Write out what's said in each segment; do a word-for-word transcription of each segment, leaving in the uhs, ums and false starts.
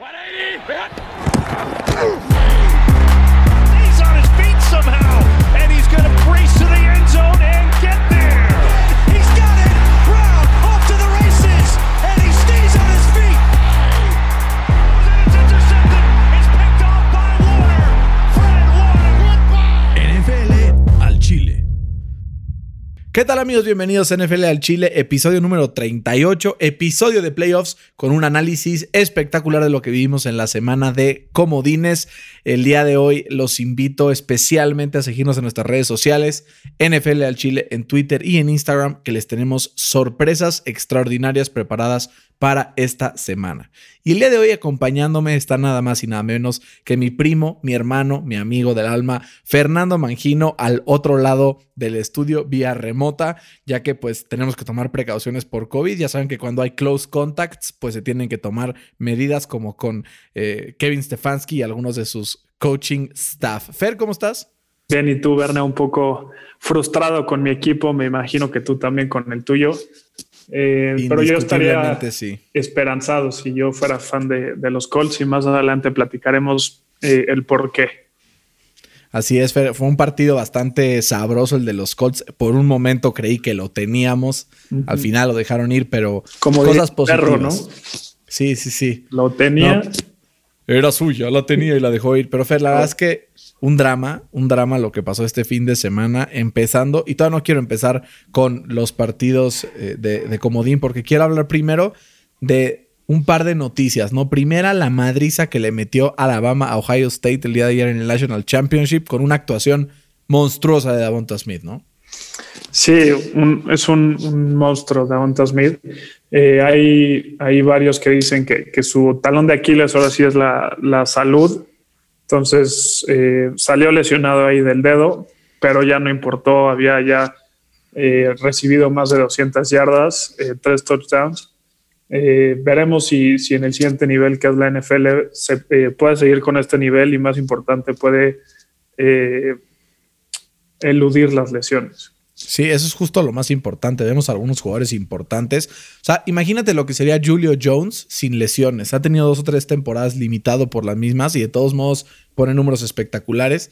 He's on his feet somehow, and he's going to brace to the end zone and get there. He's got it. Brown off to the races, and he stays on his feet. And it's intercepted. It's picked off by Warner. Fred Warner, goodbye. N F L al Chile. ¿Qué tal, amigos? Bienvenidos a N F L al Chile, episodio número treinta y ocho, episodio de playoffs con un análisis espectacular de lo que vivimos en la semana de comodines. El día de hoy los invito especialmente a seguirnos en nuestras redes sociales, N F L al Chile en Twitter y en Instagram, que les tenemos sorpresas extraordinarias preparadas para esta semana. Y el día de hoy acompañándome está nada más y nada menos que mi primo, mi hermano, mi amigo del alma, Fernando Mangino, al otro lado del estudio vía remota, ya que pues tenemos que tomar precauciones por COVID. Ya saben que cuando hay close contacts, pues se tienen que tomar medidas como con eh, Kevin Stefanski y algunos de sus coaching staff. Fer, ¿cómo estás? Bien, y tú, Berna, un poco frustrado con mi equipo. Me imagino que tú también con el tuyo. Eh, pero yo estaría sí. esperanzado si yo fuera fan de, de los Colts, y más adelante platicaremos eh, el por qué. Así es, fue un partido bastante sabroso el de los Colts. Por un momento creí que lo teníamos. Uh-huh. Al final lo dejaron ir, pero como cosas positivas. Perro, ¿no? Sí, sí, sí. Lo tenía. No, era suya, la tenía y la dejó ir. Pero Fer, la oh. verdad es que Un drama, un drama lo que pasó este fin de semana, empezando, y todavía no quiero empezar con los partidos eh, de, de comodín, porque quiero hablar primero de un par de noticias, ¿no? Primera, la madriza que le metió Alabama a Ohio State el día de ayer en el National Championship, con una actuación monstruosa de DeVonta Smith, ¿no? Sí, un, es un, un monstruo DeVonta Smith. Eh, hay, hay varios que dicen que, que su talón de Aquiles ahora sí es la, la salud. Entonces eh, salió lesionado ahí del dedo, pero ya no importó. Había ya eh, recibido más de doscientas yardas, eh, tres touchdowns. Eh, veremos si, si en el siguiente nivel, que es la N F L, se eh, puede seguir con este nivel y, más importante, puede eh, eludir las lesiones. Sí, eso es justo lo más importante. Vemos a algunos jugadores importantes. O sea, imagínate lo que sería Julio Jones sin lesiones. Ha tenido dos o tres temporadas limitado por las mismas y de todos modos pone números espectaculares.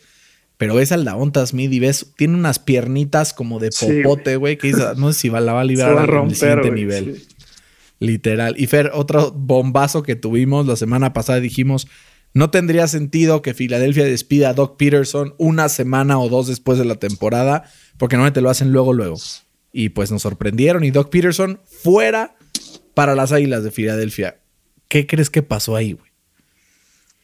Pero ves al DeVonta Smith y ves, tiene unas piernitas como de popote, güey, sí, que dice, no sé si va, la va a librar va a romper, en el siguiente wey, nivel. Sí. Literal. Y Fer, otro bombazo que tuvimos la semana pasada, dijimos, no tendría sentido que Filadelfia despida a Doug Pederson una semana o dos después de la temporada, porque normalmente lo hacen luego, luego. Y pues nos sorprendieron. Y Doug Pederson fuera para las Águilas de Filadelfia. ¿Qué crees que pasó ahí, güey?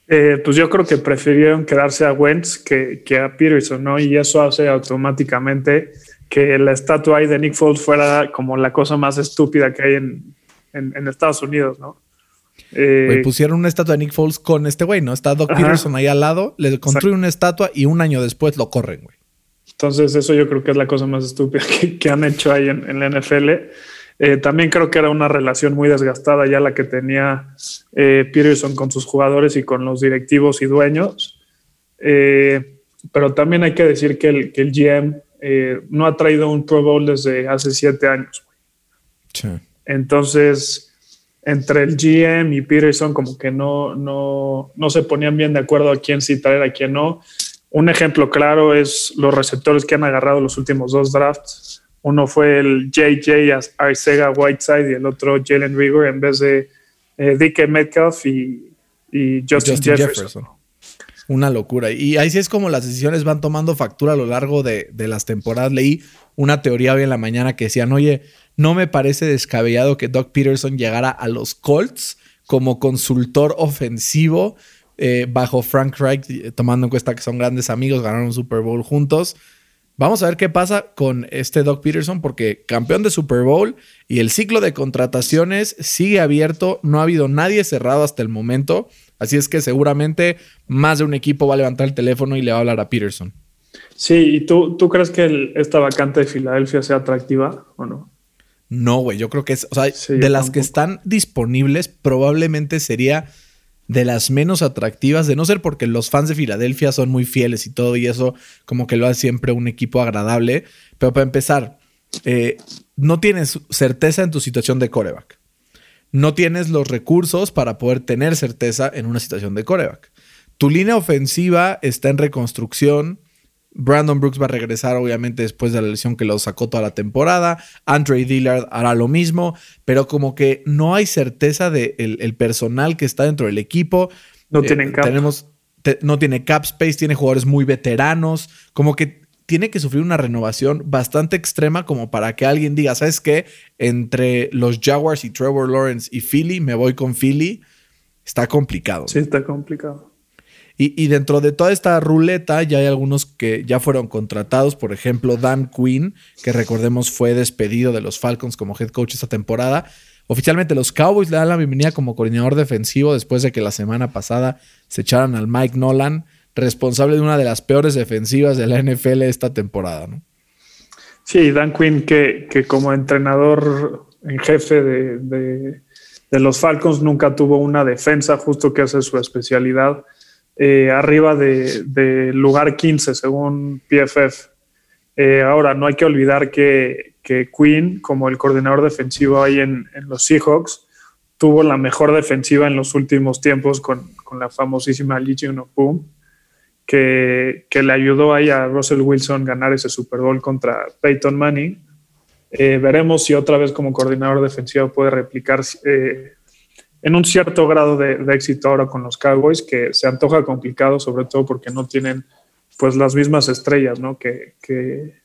Eh, pues yo creo que prefirieron quedarse a Wentz que, que a Pederson, ¿no? Y eso hace automáticamente que la estatua ahí de Nick Foles fuera como la cosa más estúpida que hay en, en, en Estados Unidos, ¿no? Eh, wey, pusieron una estatua de Nick Foles con este güey, ¿no? Está Doug ajá. Pederson ahí al lado, le construyen una estatua y un año después lo corren, güey. Entonces eso yo creo que es la cosa más estúpida que, que han hecho ahí en, en la N F L. Eh, también creo que era una relación muy desgastada ya la que tenía eh, Pederson con sus jugadores y con los directivos y dueños. Eh, pero también hay que decir que el, que el G M eh, no ha traído un Pro Bowl desde hace siete años. Sí. Entonces, entre el G M y Pederson como que no, no, no se ponían bien de acuerdo a quién sí traer, a quién no. Un ejemplo claro es los receptores que han agarrado los últimos dos drafts. Uno fue el J J Arcega-Whiteside y el otro Jalen Rigor, en vez de eh, D K. Metcalf y, y Justin, Justin Jefferson. Jefferson. Una locura. Y ahí sí es como las decisiones van tomando factura a lo largo de, de las temporadas. Leí una teoría hoy en la mañana que decían, oye, no me parece descabellado que Doug Pederson llegara a los Colts como consultor ofensivo, Eh, bajo Frank Reich, eh, tomando en cuenta que son grandes amigos, ganaron un Super Bowl juntos. Vamos a ver qué pasa con este Doug Pederson, porque campeón de Super Bowl y el ciclo de contrataciones sigue abierto. No ha habido nadie cerrado hasta el momento, así es que seguramente más de un equipo va a levantar el teléfono y le va a hablar a Pederson. Sí, ¿y tú, tú crees que el, esta vacante de Filadelfia sea atractiva o no? No, güey, yo creo que es, o sea, sí, de las tampoco. que están disponibles, probablemente sería de las menos atractivas, de no ser porque los fans de Filadelfia son muy fieles y todo, y eso como que lo hace siempre un equipo agradable. Pero para empezar, eh, no tienes certeza en tu situación de quarterback. no tienes los recursos para poder tener certeza en una situación de quarterback. Tu línea ofensiva está en reconstrucción. Brandon Brooks va a regresar, obviamente, después de la lesión que lo sacó toda la temporada. Andre Dillard hará lo mismo, pero como que no hay certeza de el, el personal que está dentro del equipo. No eh, tienen cap. Tenemos, te, no tiene cap space, tiene jugadores muy veteranos. Como que tiene que sufrir una renovación bastante extrema como para que alguien diga, ¿sabes qué? Entre los Jaguars y Trevor Lawrence y Philly, me voy con Philly. Está complicado. Sí, está complicado. Y, y dentro de toda esta ruleta ya hay algunos que ya fueron contratados. Por ejemplo, Dan Quinn, que recordemos fue despedido de los Falcons como head coach esta temporada. Oficialmente los Cowboys le dan la bienvenida como coordinador defensivo después de que la semana pasada se echaran al Mike Nolan, responsable de una de las peores defensivas de la N F L esta temporada, ¿no? Sí, Dan Quinn que, que como entrenador en jefe de, de, de los Falcons nunca tuvo una defensa, justo que hace su especialidad. Eh, arriba de, de lugar quince según P F F. Eh, ahora, no hay que olvidar que, que Quinn, como el coordinador defensivo ahí en, en los Seahawks, tuvo la mejor defensiva en los últimos tiempos con, con la famosísima Legion of Boom, que, que le ayudó ahí a Russell Wilson ganar ese Super Bowl contra Peyton Manning. Eh, veremos si otra vez como coordinador defensivo puede replicar eh, en un cierto grado de, de éxito ahora con los Cowboys, que se antoja complicado, sobre todo porque no tienen pues las mismas estrellas, ¿no? que, que,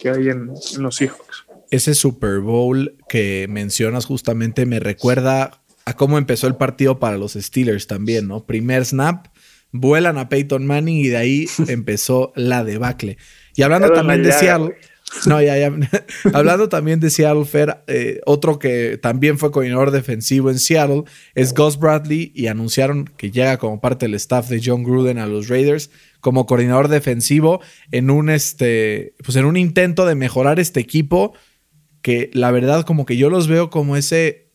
que hay en, en los Seahawks. Ese Super Bowl que mencionas justamente me recuerda a cómo empezó el partido para los Steelers también, ¿no? Primer snap, vuelan a Peyton Manning y de ahí empezó la debacle. Y hablando Pero también de Seattle... No, ya, ya. Hablando también de Seattle, Fer, eh, otro que también fue coordinador defensivo en Seattle es Gus Bradley, y anunciaron que llega como parte del staff de John Gruden a los Raiders como coordinador defensivo en un, este, pues en un intento de mejorar este equipo que la verdad como que yo los veo como ese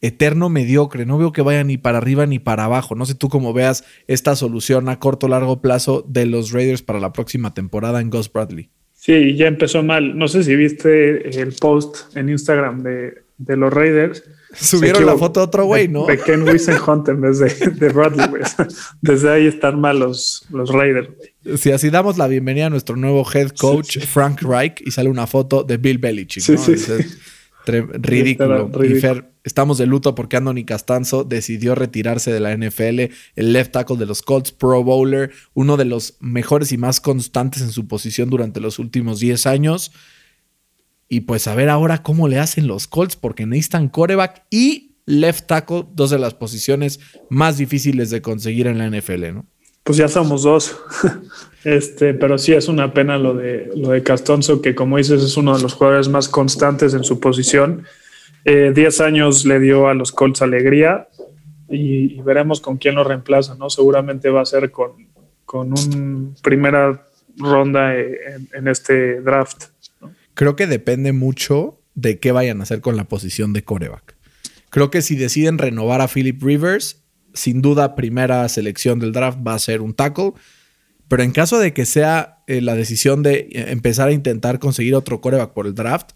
eterno mediocre. No veo que vaya ni para arriba ni para abajo. No sé tú cómo veas esta solución a corto o largo plazo de los Raiders para la próxima temporada en Gus Bradley. Sí, ya empezó mal. No sé si viste el post en Instagram de, de los Raiders. Subieron la foto de otro güey, ¿no? De Ken Wisenhunt en vez de, de Bradley, güey. Desde ahí están mal los, los Raiders, güey. Sí, así damos la bienvenida a nuestro nuevo head coach, sí, sí. Frank Reich, y sale una foto de Bill Belichick, ¿no? Sí, sí. Es tre- ridículo. Ridículo. Y Fer, estamos de luto porque Anthony Castonzo decidió retirarse de la N F L, el left tackle de los Colts, Pro Bowler, uno de los mejores y más constantes en su posición durante los últimos diez años. Y pues a ver ahora cómo le hacen los Colts, porque necesitan quarterback y left tackle, dos de las posiciones más difíciles de conseguir en la N F L, ¿no? Pues ya somos dos. este, pero sí es una pena lo de, lo de Castonzo, que como dices es uno de los jugadores más constantes en su posición. Eh, diez años le dio a los Colts alegría y, y veremos con quién lo reemplaza, ¿no? Seguramente va a ser con, con una primera ronda en, en este draft, ¿no? Creo que depende mucho de qué vayan a hacer con la posición de quarterback. Creo que si deciden renovar a Philip Rivers, sin duda primera selección del draft va a ser un tackle. Pero en caso de que sea eh, la decisión de empezar a intentar conseguir otro quarterback por el draft,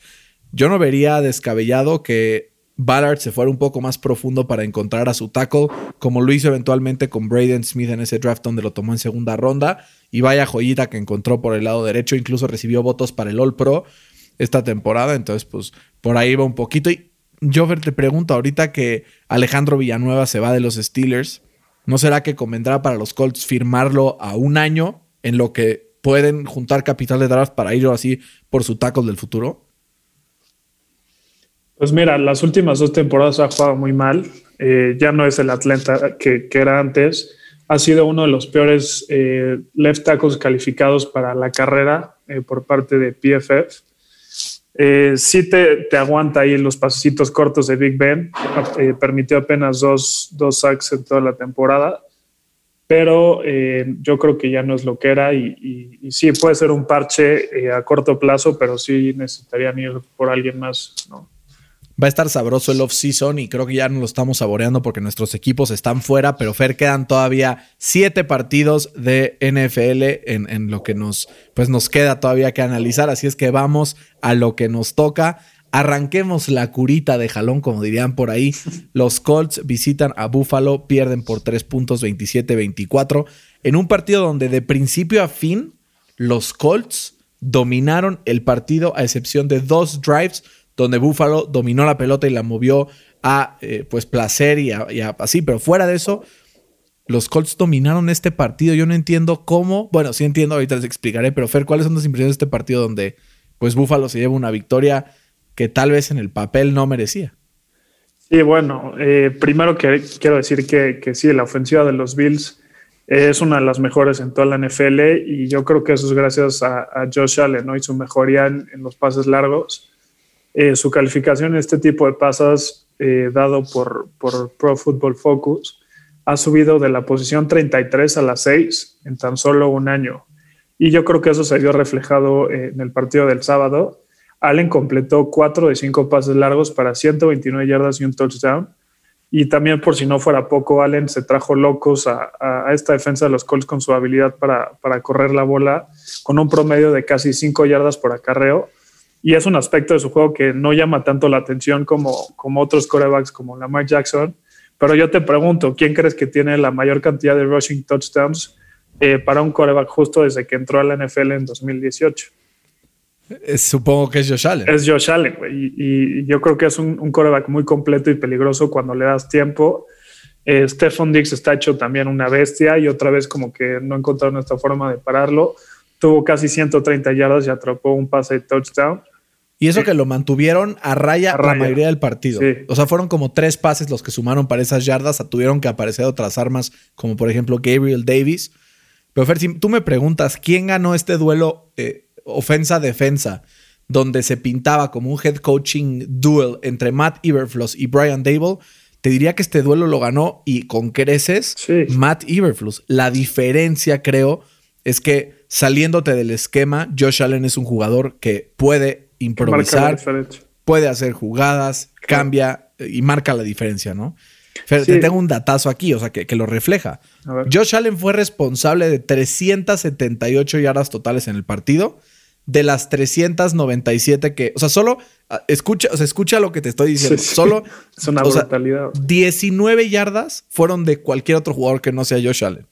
yo no vería descabellado que Ballard se fuera un poco más profundo para encontrar a su tackle, como lo hizo eventualmente con Braden Smith en ese draft donde lo tomó en segunda ronda. Y vaya joyita que encontró por el lado derecho. Incluso recibió votos para el All Pro esta temporada. Entonces, pues, por ahí va un poquito. Y yo te pregunto ahorita que Alejandro Villanueva se va de los Steelers, ¿no será que convendrá para los Colts firmarlo a un año en lo que pueden juntar capital de draft para ir así por su tackle del futuro? Pues mira, las últimas dos temporadas ha jugado muy mal. Eh, ya no es el Atlanta que, que era antes. Ha sido uno de los peores eh, left tackles calificados para la carrera eh, por parte de P F F. Eh, sí te, te aguanta ahí los pasecitos cortos de Big Ben. Eh, permitió apenas dos, dos sacks en toda la temporada. Pero eh, yo creo que ya no es lo que era. Y, y, y sí, puede ser un parche eh, a corto plazo, pero sí necesitarían ir por alguien más, ¿no? Va a estar sabroso el off-season y creo que ya nos lo estamos saboreando porque nuestros equipos están fuera. Pero, Fer, quedan todavía siete partidos de N F L en, en lo que nos, pues nos queda todavía que analizar. Así es que vamos a lo que nos toca. Arranquemos la curita de jalón, como dirían por ahí. Los Colts visitan a Buffalo, pierden por tres puntos, veintisiete veinticuatro. En un partido donde de principio a fin los Colts dominaron el partido, a excepción de dos drives donde Buffalo dominó la pelota y la movió a eh, pues placer y, a, y a, así. Pero fuera de eso, los Colts dominaron este partido. Yo no entiendo cómo... Bueno, sí entiendo, ahorita les explicaré. Pero Fer, ¿cuáles son las impresiones de este partido donde pues Buffalo se lleva una victoria que tal vez en el papel no merecía? Sí, bueno, eh, primero que quiero decir que, que sí, la ofensiva de los Bills es una de las mejores en toda la N F L y yo creo que eso es gracias a, a Josh Allen, ¿no? Y su mejoría en, en los pases largos. Eh, su calificación en este tipo de pasas eh, dado por, por Pro Football Focus ha subido de la posición treinta y tres a la seis en tan solo un año. Y yo creo que eso se vio reflejado eh, en el partido del sábado. Allen completó cuatro de cinco pases largos para ciento veintinueve yardas y un touchdown. Y también, por si no fuera poco, Allen se trajo locos a, a esta defensa de los Colts con su habilidad para, para correr la bola, con un promedio de casi cinco yardas por acarreo. Y es un aspecto de su juego que no llama tanto la atención como, como otros quarterbacks como Lamar Jackson. Pero yo te pregunto, ¿quién crees que tiene la mayor cantidad de rushing touchdowns eh, para un quarterback justo desde que entró a la N F L en dos mil dieciocho? Supongo que es Josh Allen. Es Josh Allen, güey. Y, y yo creo que es un, un quarterback muy completo y peligroso cuando le das tiempo. Eh, Stephon Diggs está hecho también una bestia y otra vez como que no encontraron esta forma de pararlo. Tuvo casi ciento treinta yardas y atrapó un pase de touchdown. Y eso sí, que lo mantuvieron a raya, a raya la mayoría del partido. Sí. O sea, fueron como tres pases los que sumaron para esas yardas. Tuvieron que aparecer otras armas como por ejemplo Gabriel Davis. Pero Fer, si tú me preguntas quién ganó este duelo... Eh, ofensa-defensa, donde se pintaba como un head coaching duel entre Matt Eberflus y Brian Daboll, te diría que este duelo lo ganó y con creces sí Matt Eberflus. La diferencia, creo, es que saliéndote del esquema, Josh Allen es un jugador que puede improvisar, puede hacer jugadas, cambia y marca la diferencia, ¿no? Fer, sí, te tengo un datazo aquí, o sea, que, que lo refleja. Josh Allen fue responsable de trescientas setenta y ocho yardas totales en el partido, de las trescientas noventa y siete que... O sea, solo... Escucha, o sea, escucha lo que te estoy diciendo. Sí, sí. Solo... Es una brutalidad. Sea, diecinueve yardas fueron de cualquier otro jugador que no sea Josh Allen.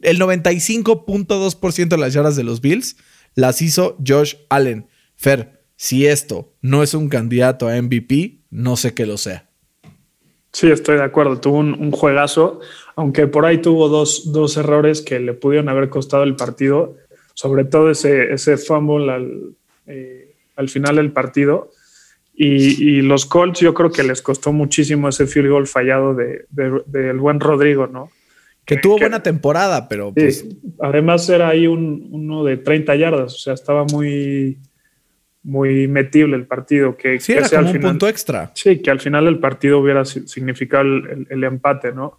El noventa y cinco punto dos por ciento de las yardas de los Bills las hizo Josh Allen. Fer, si esto no es un candidato a M V P, no sé qué lo sea. Sí, estoy de acuerdo. Tuvo un, un juegazo, aunque por ahí tuvo dos, dos errores que le pudieron haber costado el partido, sobre todo ese, ese fumble al, eh, al final del partido. Y, y los Colts yo creo que les costó muchísimo ese field goal fallado de, de, del buen Rodrigo, ¿no? Que, que tuvo que, buena temporada, pero... Sí, pues... Además era ahí un, uno de treinta yardas, o sea, estaba muy... muy metible el partido. Que, sí, que era sea como al final, un punto extra. Sí, que al final el partido hubiera significado el, el, el empate, ¿no?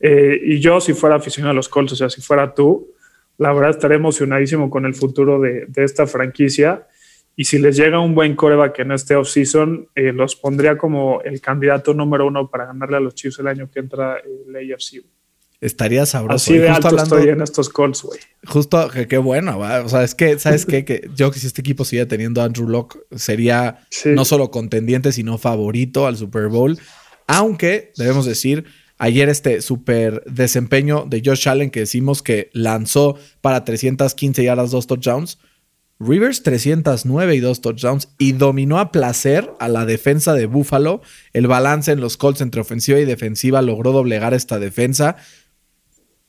Eh, y yo, si fuera aficionado a los Colts, o sea, si fuera tú, la verdad estaría emocionadísimo con el futuro de, de esta franquicia. Y si les llega un buen quarterback en este offseason, eh, los pondría como el candidato número uno para ganarle a los Chiefs el año que entra el A F C. Estaría sabroso. Así de alto hablando, estoy en estos Colts, güey. Justo, que qué bueno, ¿va? O sea, es que, ¿sabes qué? Que yo que si este equipo sigue teniendo a Andrew Luck, sería sí, no solo contendiente, sino favorito al Super Bowl. Aunque, debemos decir, ayer este super desempeño de Josh Allen que decimos que lanzó para trescientas quince yardas, dos touchdowns. Rivers trescientas nueve y dos touchdowns y dominó a placer a la defensa de Buffalo. El balance en los Colts entre ofensiva y defensiva logró doblegar esta defensa.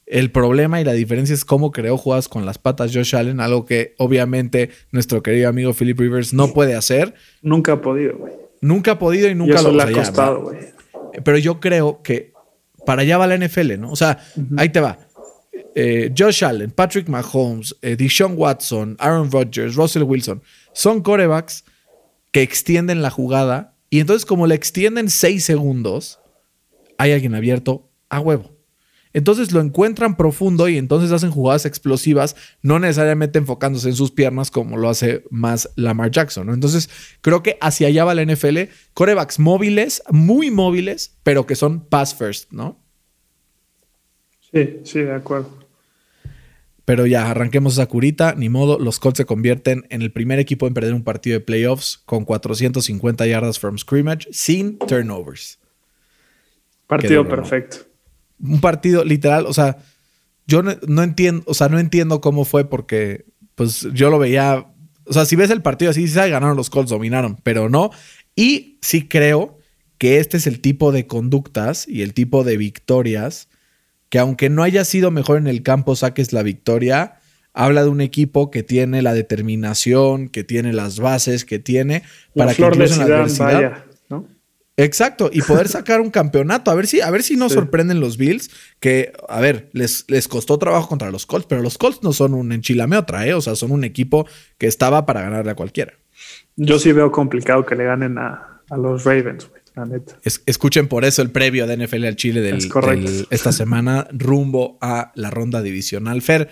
El problema y la diferencia es cómo creó jugadas con las patas Josh Allen, algo que obviamente nuestro querido amigo Philip Rivers no puede hacer. Nunca ha podido, güey. Nunca ha podido y nunca y eso lo le ha costado, güey. Pero yo creo que para allá va la N F L, ¿no? O sea, uh-huh. Ahí te va. Eh, Josh Allen, Patrick Mahomes, eh, Deshaun Watson, Aaron Rodgers, Russell Wilson, son quarterbacks que extienden la jugada y entonces como le extienden seis segundos, hay alguien abierto a huevo. Entonces lo encuentran profundo y entonces hacen jugadas explosivas, no necesariamente enfocándose en sus piernas como lo hace más Lamar Jackson, ¿no? Entonces creo que hacia allá va la N F L. Quarterbacks móviles, muy móviles, pero que son pass first, ¿no? Sí, sí, de acuerdo. Pero ya, arranquemos esa curita. Ni modo, los Colts se convierten en el primer equipo en perder un partido de playoffs con cuatrocientas cincuenta yardas from scrimmage sin turnovers. Partido perfecto. Un partido literal, o sea, yo no, no entiendo, o sea, no entiendo cómo fue porque pues yo lo veía, o sea, si ves el partido así, sí, ganaron los Colts, dominaron, pero no. Y sí creo que este es el tipo de conductas y el tipo de victorias que aunque no haya sido mejor en el campo, saques la victoria, habla de un equipo que tiene la determinación, que tiene las bases, que tiene para que incluso en la adversidad, vaya, ¿no? Exacto, y poder sacar un campeonato. A ver si, a ver si no sí. sorprenden los Bills, que, a ver, les, les costó trabajo contra los Colts, pero los Colts no son un enchilameotra, ¿eh? O sea, son un equipo que estaba para ganarle a cualquiera. Yo sí veo complicado que le ganen a, a los Ravens, güey, la neta. Es, escuchen por eso el previo de N F L al Chile del, del, esta semana rumbo a la ronda divisional. Fer,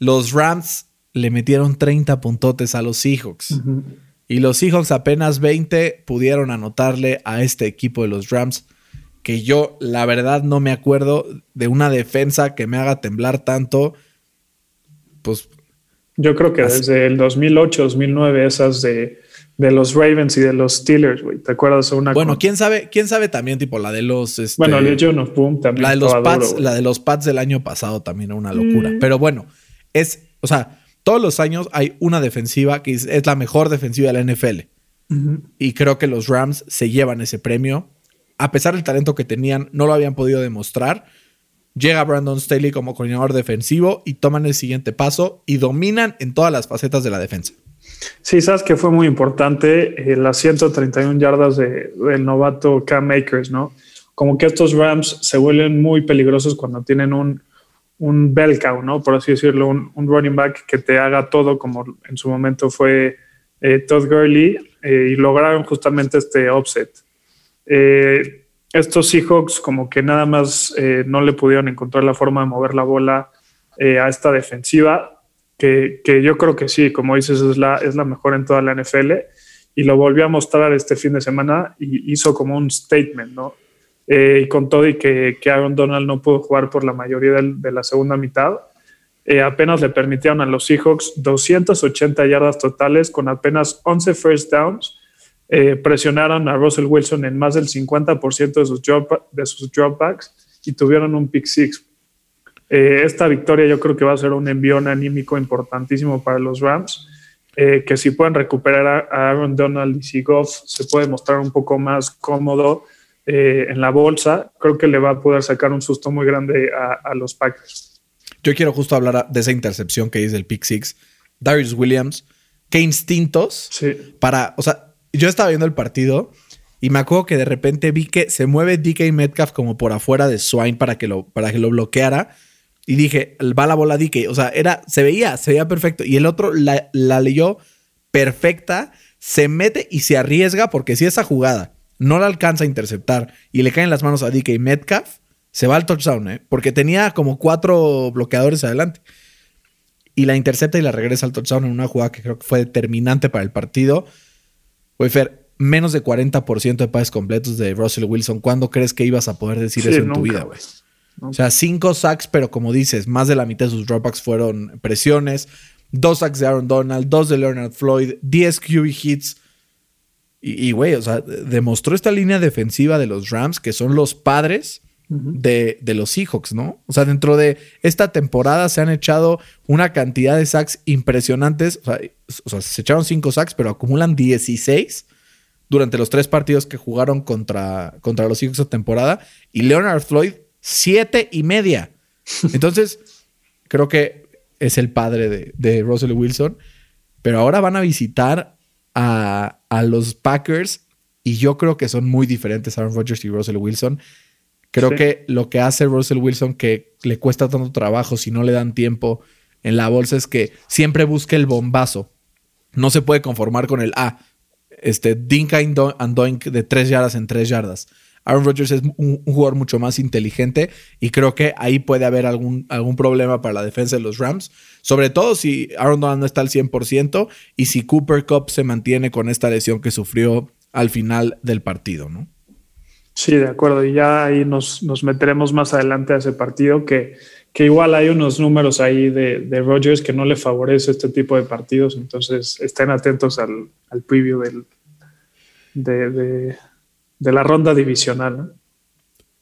los Rams le metieron treinta puntotes a los Seahawks. Uh-huh. Y los Seahawks apenas veinte pudieron anotarle a este equipo de los Rams, que yo la verdad no me acuerdo de una defensa que me haga temblar tanto. Pues yo creo que así. Desde el dos mil ocho, dos mil nueve esas de, de los Ravens y de los Steelers, güey. ¿Te acuerdas de una? Bueno, con... quién sabe, quién sabe también tipo la de los este, Bueno, el John of Boom también. La de los Pats, la de los Pats del año pasado también era una locura, mm. pero bueno, es, o sea, todos los años hay una defensiva que es la mejor defensiva de la N F L. Uh-huh. Y creo que los Rams se llevan ese premio. A pesar del talento que tenían, no lo habían podido demostrar. Llega Brandon Staley como coordinador defensivo y toman el siguiente paso y dominan en todas las facetas de la defensa. Sí, sabes que fue muy importante eh, las ciento treinta y una yardas de, del novato Cam Akers, ¿no? Como que estos Rams se vuelven muy peligrosos cuando tienen un un bell cow, ¿no? Por así decirlo, un, un running back que te haga todo, como en su momento fue eh, Todd Gurley, eh, y lograron justamente este offset. Eh, estos Seahawks como que nada más eh, no le pudieron encontrar la forma de mover la bola eh, a esta defensiva, que, que yo creo que sí, como dices, es la, es la mejor en toda la N F L, y lo volvió a mostrar este fin de semana y hizo como un statement, ¿no? Eh, y con todo y que, que Aaron Donald no pudo jugar por la mayoría del, de la segunda mitad, eh, apenas le permitieron a los Seahawks doscientas ochenta yardas totales con apenas once first downs, eh, presionaron a Russell Wilson en más del cincuenta por ciento de sus, drop, de sus dropbacks y tuvieron un pick six. Eh, esta victoria yo creo que va a ser un envión anímico importantísimo para los Rams, eh, que si pueden recuperar a, a Aaron Donald y si Goff se puede mostrar un poco más cómodo Eh, en la bolsa, creo que le va a poder sacar un susto muy grande a, a los Packers. Yo quiero justo hablar de esa intercepción que hice del pick six. Darius Williams, qué instintos sí. para... O sea, yo estaba viendo el partido y me acuerdo que de repente vi que se mueve D K. Metcalf como por afuera de Swain para que lo, para que lo bloqueara y dije, va la bola D K. O sea, era, se veía, se veía perfecto. Y el otro la, la leyó perfecta, se mete y se arriesga porque si esa jugada no la alcanza a interceptar y le caen las manos a D K Metcalf, se va al touchdown, ¿eh? Porque tenía como cuatro bloqueadores adelante. Y la intercepta y la regresa al touchdown en una jugada que creo que fue determinante para el partido. Güey, Fer, menos de cuarenta por ciento de pases completos de Russell Wilson. ¿Cuándo crees que ibas a poder decir sí, eso en nunca, tu vida, güey? O sea, cinco sacks, pero como dices, más de la mitad de sus dropbacks fueron presiones. Dos sacks de Aaron Donald, dos de Leonard Floyd, diez Q B hits. Y, güey, o sea, demostró esta línea defensiva de los Rams que son los padres uh-huh. de, de los Seahawks, ¿no? O sea, dentro de esta temporada se han echado una cantidad de sacks impresionantes. O sea, o sea se echaron cinco sacks, pero acumulan dieciséis durante los tres partidos que jugaron contra, contra los Seahawks esta temporada. Y Leonard Floyd, siete y media. Entonces, creo que es el padre de, de Russell Wilson. Pero ahora van a visitar A, a los Packers y yo creo que son muy diferentes Aaron Rodgers y Russell Wilson. Creo sí. que lo que hace Russell Wilson que le cuesta tanto trabajo si no le dan tiempo en la bolsa es que siempre busca el bombazo. No se puede conformar con el ah, este dink and doink de tres yardas en tres yardas. Aaron Rodgers es un, un jugador mucho más inteligente y creo que ahí puede haber algún, algún problema para la defensa de los Rams. Sobre todo si Aaron Donald no está al cien por ciento y si Cooper Kupp se mantiene con esta lesión que sufrió al final del partido, ¿no? Sí, de acuerdo. Y ya ahí nos, nos meteremos más adelante a ese partido que, que igual hay unos números ahí de, de Rodgers que no le favorece este tipo de partidos, entonces estén atentos al, al preview del, de, de, de la ronda divisional, ¿no?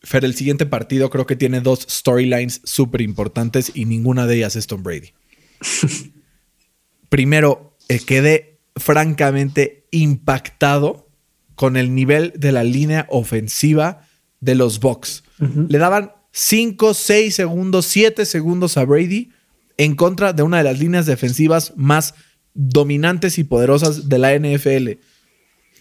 Fer, el siguiente partido creo que tiene dos storylines súper importantes y ninguna de ellas es Tom Brady. Primero, eh, quedé francamente impactado con el nivel de la línea ofensiva de los Bucs. Uh-huh. Le daban cinco, seis segundos, siete segundos a Brady en contra de una de las líneas defensivas más dominantes y poderosas de la N F L.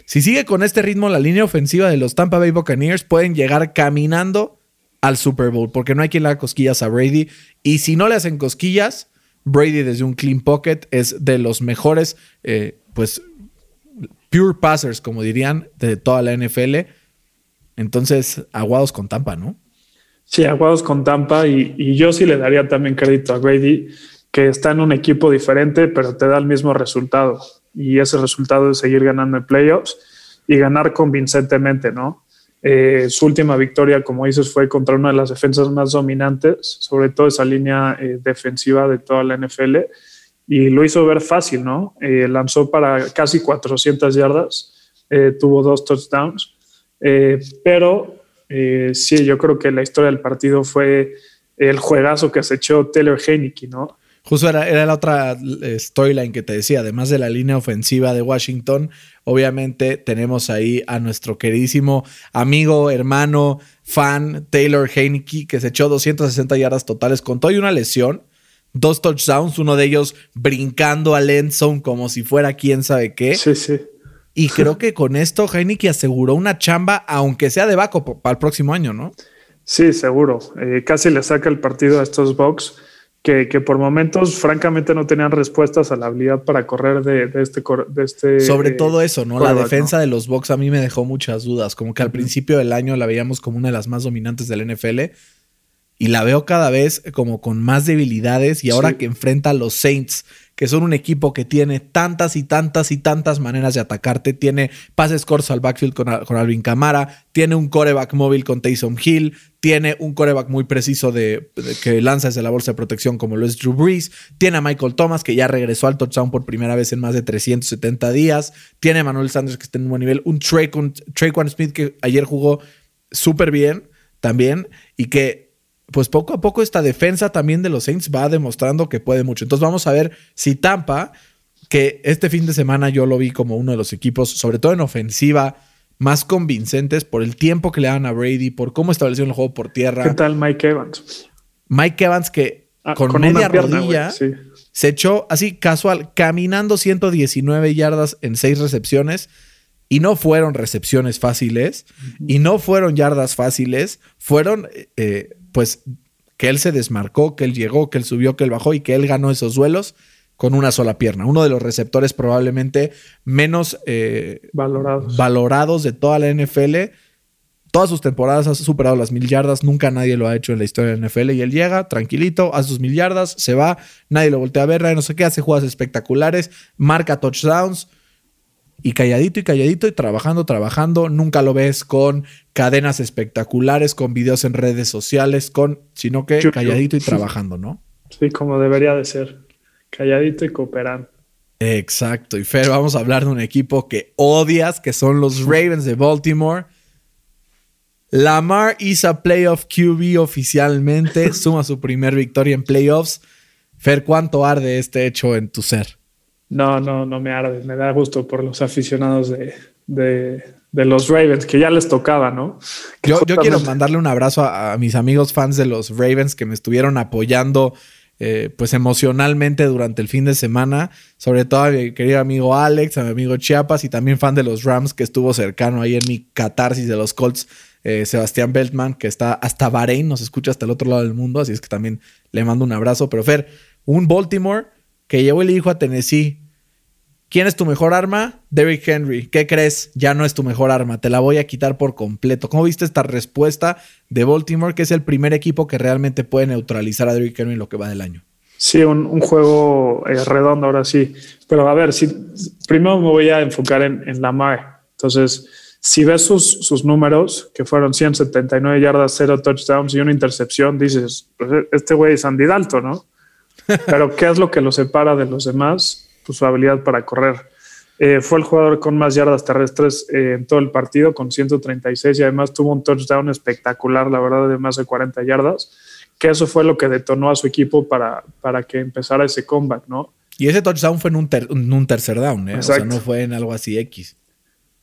Si sigue con este ritmo, la línea ofensiva de los Tampa Bay Buccaneers pueden llegar caminando al Super Bowl, porque no hay quien le haga cosquillas a Brady. Y si no le hacen cosquillas, Brady desde un clean pocket es de los mejores, eh, pues, pure passers, como dirían, de toda la N F L. Entonces, aguados con Tampa, ¿no? Sí, aguados con Tampa. Y, y yo sí le daría también crédito a Brady, que está en un equipo diferente, pero te da el mismo resultado. Y ese resultado es seguir ganando en playoffs y ganar convincentemente, ¿no? Eh, su última victoria, como dices, fue contra una de las defensas más dominantes, sobre todo esa línea eh, defensiva de toda la N F L, y lo hizo ver fácil, ¿no? Eh, lanzó para casi cuatrocientas yardas, eh, tuvo dos touchdowns, eh, pero eh, sí, yo creo que la historia del partido fue el juegazo que se echó Taylor Heinicke, ¿no? Justo era, era la otra storyline que te decía. Además de la línea ofensiva de Washington, obviamente tenemos ahí a nuestro queridísimo amigo, hermano, fan, Taylor Heinicke, que se echó doscientas sesenta yardas totales con todo y una lesión. Dos touchdowns, uno de ellos brincando al end zone como si fuera quién sabe qué. Sí, sí. Y creo que con esto Heinicke aseguró una chamba, aunque sea de backup para el próximo año, ¿no? Sí, seguro. Eh, casi le saca el partido a estos Bucs. Que, que por momentos, francamente, no tenían respuestas a la habilidad para correr de, de, este, de este... Sobre eh, todo eso, ¿no? Coreback, la defensa, ¿no?, de los Bucs a mí me dejó muchas dudas. Como que al principio del año la veíamos como una de las más dominantes del N F L y la veo cada vez como con más debilidades. Y ahora sí, que enfrenta a los Saints, que son un equipo que tiene tantas y tantas y tantas maneras de atacarte. Tiene pases cortos al backfield con, con Alvin Kamara. Tiene un coreback móvil con Taysom Hill. Tiene un coreback muy preciso de, de que lanza desde la bolsa de protección, como lo es Drew Brees. Tiene a Michael Thomas, que ya regresó al touchdown por primera vez en más de trescientos setenta días. Tiene a Emmanuel Sanders, que está en un buen nivel. Un Tre'Quan Smith, que ayer jugó súper bien también. Y que, pues, poco a poco esta defensa también de los Saints va demostrando que puede mucho. Entonces vamos a ver si Tampa, que este fin de semana yo lo vi como uno de los equipos, sobre todo en ofensiva, más convincentes por el tiempo que le dan a Brady, por cómo establecieron el juego por tierra. ¿Qué tal Mike Evans? Mike Evans, que ah, con, con media pierna, rodilla, wey, sí, se echó así casual, caminando ciento diecinueve yardas en seis recepciones. Y no fueron recepciones fáciles, uh-huh, y no fueron yardas fáciles. Fueron, eh, pues, que él se desmarcó, que él llegó, que él subió, que él bajó y que él ganó esos duelos con una sola pierna. Uno de los receptores probablemente menos eh, valorados. valorados de toda la N F L. Todas sus temporadas ha superado las mil yardas. Nunca nadie lo ha hecho en la historia de la N F L. Y él llega tranquilito, hace sus mil yardas, se va. Nadie lo voltea a ver, nadie no sé qué. Hace jugadas espectaculares, marca touchdowns. Y calladito y calladito y trabajando, trabajando. Nunca lo ves con cadenas espectaculares, con videos en redes sociales, con sino que calladito y trabajando, ¿no? Sí, como debería de ser. Calladito y cooperando. Exacto. Y Fer, vamos a hablar de un equipo que odias, que son los Ravens de Baltimore. Lamar is a playoff Q B oficialmente. Suma su primer victoria en playoffs. Fer, ¿cuánto arde este hecho en tu ser? No, no, no me arde. Me da gusto por los aficionados de, de, de los Ravens, que ya les tocaba, ¿no? Que yo, justamente... yo quiero mandarle un abrazo a, a mis amigos fans de los Ravens que me estuvieron apoyando Eh, pues emocionalmente durante el fin de semana, sobre todo a mi querido amigo Alex, a mi amigo Chiapas y también fan de los Rams, que estuvo cercano ahí en mi catarsis de los Colts, eh, Sebastián Beltman, que está hasta Bahrein, nos escucha hasta el otro lado del mundo, así es que también le mando un abrazo. Pero Fer, un Baltimore que llevó el hijo a Tennessee. ¿Quién es tu mejor arma? Derrick Henry. ¿Qué crees? Ya no es tu mejor arma, te la voy a quitar por completo. ¿Cómo viste esta respuesta de Baltimore, que es el primer equipo que realmente puede neutralizar a Derrick Henry en lo que va del año? Sí, un, un juego eh, redondo ahora sí. Pero a ver, si, primero me voy a enfocar en, en Lamar. Entonces, Si ves sus, sus números, que fueron ciento setenta y nueve yardas, cero touchdowns y una intercepción, dices, pues este güey es Andy Dalton, ¿no? Pero ¿qué es lo que lo separa de los demás? Pues su habilidad para correr. Eh, fue el jugador con más yardas terrestres eh, en todo el partido, con ciento treinta y seis, y además tuvo un touchdown espectacular, la verdad, de más de cuarenta yardas, que eso fue lo que detonó a su equipo para, para que empezara ese comeback, ¿no? Y ese touchdown fue en un, ter- en un tercer down, ¿eh? Exacto. O sea, no fue en algo así X.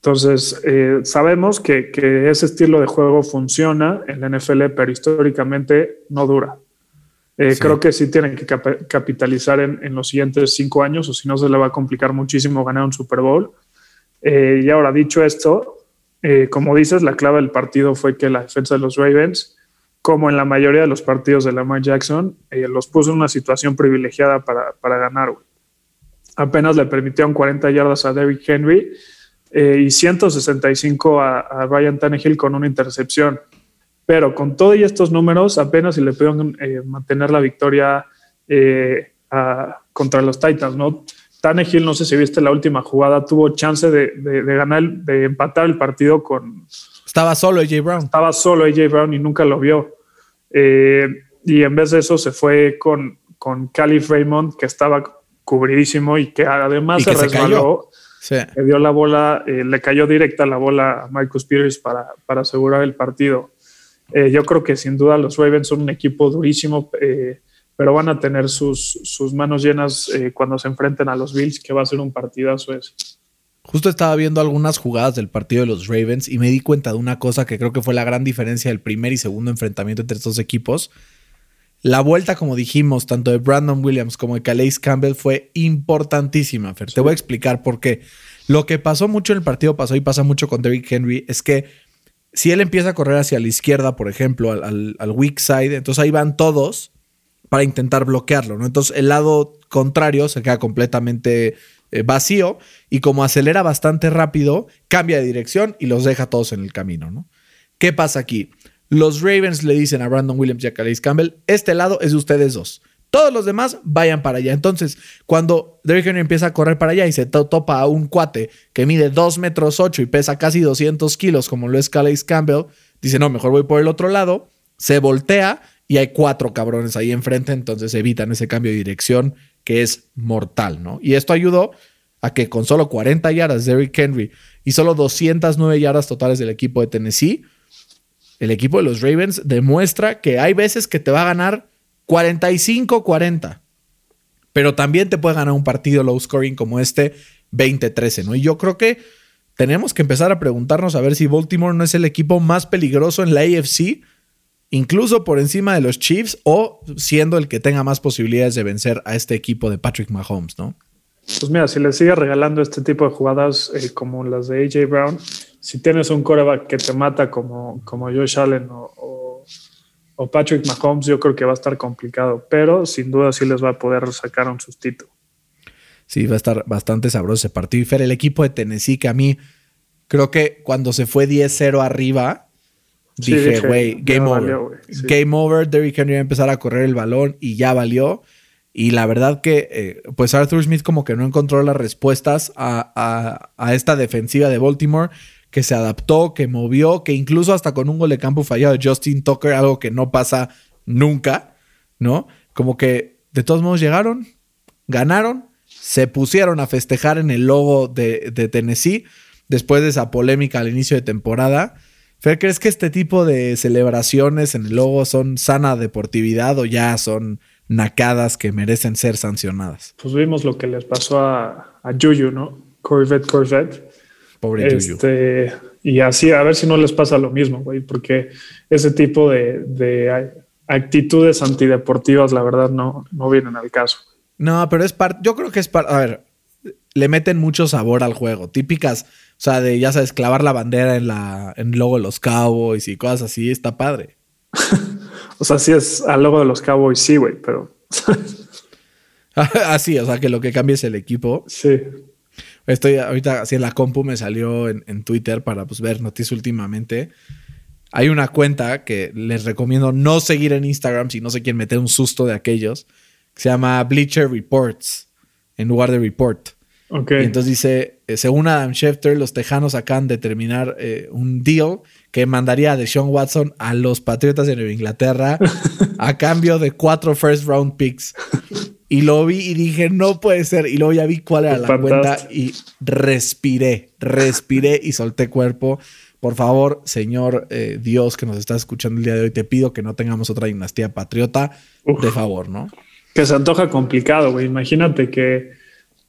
Entonces, eh, sabemos que, que ese estilo de juego funciona en la N F L, pero históricamente no dura. Eh, sí. Creo que sí tienen que cap- capitalizar en, en los siguientes cinco años, o si no se le va a complicar muchísimo ganar un Super Bowl. Eh, y ahora, dicho esto, eh, como dices, la clave del partido fue que la defensa de los Ravens, como en la mayoría de los partidos de Lamar Jackson, eh, los puso en una situación privilegiada para, para ganar. Apenas le permitieron cuarenta yardas a Derrick Henry eh, y ciento sesenta y cinco a, a Ryan Tannehill con una intercepción. Pero con todos estos números, apenas si le pudieron eh, mantener la victoria eh, a, contra los Titans, ¿no? Tannehill, no sé si viste la última jugada, tuvo chance de, de, de ganar, de empatar el partido con... Estaba solo A J. Brown. Estaba solo A J. Brown y nunca lo vio. Eh, y en vez de eso se fue con, con Calais Raymond, que estaba cubridísimo y que además y se que resbaló. Se cayó. Sí. Le dio la bola, eh, le cayó directa la bola a Marcus Peters para, para asegurar el partido. Eh, yo creo que sin duda los Ravens son un equipo durísimo, eh, pero van a tener sus, sus manos llenas eh, cuando se enfrenten a los Bills, que va a ser un partidazo ese. Justo estaba viendo algunas jugadas del partido de los Ravens y me di cuenta de una cosa que creo que fue la gran diferencia del primer y segundo enfrentamiento entre estos equipos. La vuelta, como dijimos, tanto de Brandon Williams como de Calais Campbell fue importantísima, Fer. Sí. Te voy a explicar por qué. Lo que pasó mucho en el partido pasó y pasa mucho con Derrick Henry es que si él empieza a correr hacia la izquierda, por ejemplo, al, al, al weak side, entonces ahí van todos para intentar bloquearlo, ¿no? Entonces el lado contrario se queda completamente eh, vacío y como acelera bastante rápido, cambia de dirección y los deja todos en el camino, ¿no? ¿Qué pasa aquí? Los Ravens le dicen a Brandon Williams y a Calais Campbell, este lado es de ustedes dos. Todos los demás vayan para allá. Entonces, cuando Derrick Henry empieza a correr para allá y se to- topa a un cuate que mide dos metros ocho y pesa casi doscientos kilos, como lo es Calais Campbell, dice, no, mejor voy por el otro lado. Se voltea y hay cuatro cabrones ahí enfrente, entonces evitan ese cambio de dirección que es mortal, ¿no? Y esto ayudó a que con solo cuarenta yardas Derrick Henry y solo doscientas nueve yardas totales del equipo de Tennessee, el equipo de los Ravens demuestra que hay veces que te va a ganar cuarenta y cinco cuarenta. Pero también te puede ganar un partido low scoring como este veinte trece, ¿no? Y yo creo que tenemos que empezar a preguntarnos a ver si Baltimore no es el equipo más peligroso en la A F C, incluso por encima de los Chiefs, o siendo el que tenga más posibilidades de vencer a este equipo de Patrick Mahomes, ¿no? Pues mira, si le sigue regalando este tipo de jugadas eh, como las de A J. Brown, si tienes un quarterback que te mata como, como Josh Allen o, o o Patrick Mahomes, yo creo que va a estar complicado, pero sin duda sí les va a poder sacar un sustito. Sí, va a estar bastante sabroso ese partido. Y Fer, el equipo de Tennessee, que a mí creo que cuando se fue diez cero arriba, sí, dije, güey, game over. Valió, sí. Game over, Derrick Henry va a empezar a correr el balón y ya valió. Y la verdad que eh, pues Arthur Smith como que no encontró las respuestas a, a, a esta defensiva de Baltimore, que se adaptó, que movió, que incluso hasta con un gol de campo fallado de Justin Tucker, algo que no pasa nunca, ¿no? Como que de todos modos llegaron, ganaron, se pusieron a festejar en el logo de, de Tennessee después de esa polémica al inicio de temporada. Fer, ¿crees que este tipo de celebraciones en el logo son sana deportividad o ya son nacadas que merecen ser sancionadas? Pues vimos lo que les pasó a, a Juju, ¿no? Corvette, Corvette. Pobre este, y así, a ver si no les pasa lo mismo, güey, porque ese tipo de, de actitudes antideportivas, la verdad, no, no vienen al caso. No, pero es parte, yo creo que es parte, a ver, le meten mucho sabor al juego, típicas, o sea, de, ya sabes, clavar la bandera en la en logo de los Cowboys y cosas así, está padre. O sea, sí es al logo de los Cowboys, sí, güey, pero... Así, o sea, que lo que cambia es el equipo. Sí. Estoy ahorita así en la compu, me salió en, en Twitter para pues, ver noticias últimamente. Hay una cuenta que les recomiendo no seguir en Instagram si no se quieren meter un susto de aquellos, que se llama Bleacher Reports en lugar de Report. Okay. Y entonces dice, eh, según Adam Schefter, los Tejanos acaban de terminar eh, un deal que mandaría a Deshaun Watson a los Patriotas de Nueva Inglaterra a cambio de cuatro first round picks. Y lo vi y dije, no puede ser. Y luego ya vi cuál era la cuenta y respiré, respiré y solté cuerpo. Por favor, Señor eh, Dios que nos estás escuchando el día de hoy, te pido que no tengamos otra dinastía patriota. Uf, de favor, ¿no? Que se antoja complicado, güey. Imagínate que,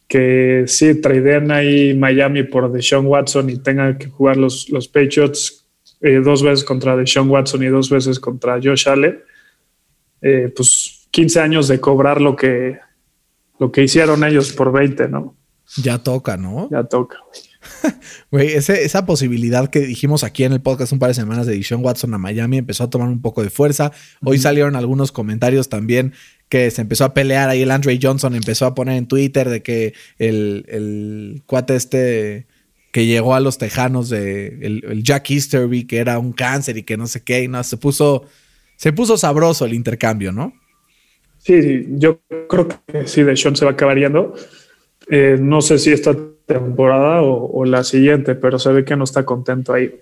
que sí, traden ahí Miami por Deshaun Watson y tengan que jugar los, los Patriots eh, dos veces contra Deshaun Watson y dos veces contra Josh Allen. Eh, pues quince años de cobrar lo que, lo que hicieron ellos por veinte, ¿no? Ya toca, ¿no? Ya toca, güey. Güey, esa posibilidad que dijimos aquí en el podcast un par de semanas de Deshaun Watson a Miami empezó a tomar un poco de fuerza. Hoy mm. salieron algunos comentarios también que se empezó a pelear. Ahí el Andre Johnson empezó a poner en Twitter de que el, el cuate este que llegó a los Tejanos, de el, el Jack Easterby, que era un cáncer y que no sé qué. Y no, se puso, se puso sabroso el intercambio, ¿no? Sí, sí, yo creo que sí, Deshaun se va a acabar yendo. Eh, no sé si esta temporada o, o la siguiente, pero se ve que no está contento ahí.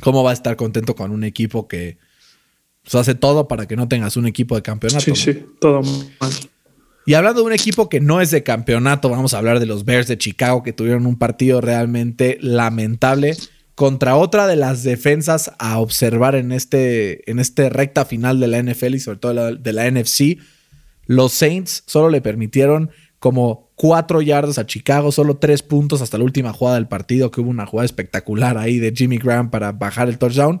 ¿Cómo va a estar contento con un equipo que pues, hace todo para que no tengas un equipo de campeonato? Sí, ¿no? Sí, todo mal. Y hablando de un equipo que no es de campeonato, vamos a hablar de los Bears de Chicago, que tuvieron un partido realmente lamentable contra otra de las defensas a observar en este, en este recta final de la N F L y sobre todo de la, de la N F C. Los Saints solo le permitieron como cuatro yardas a Chicago, solo tres puntos hasta la última jugada del partido, que hubo una jugada espectacular ahí de Jimmy Graham para bajar el touchdown.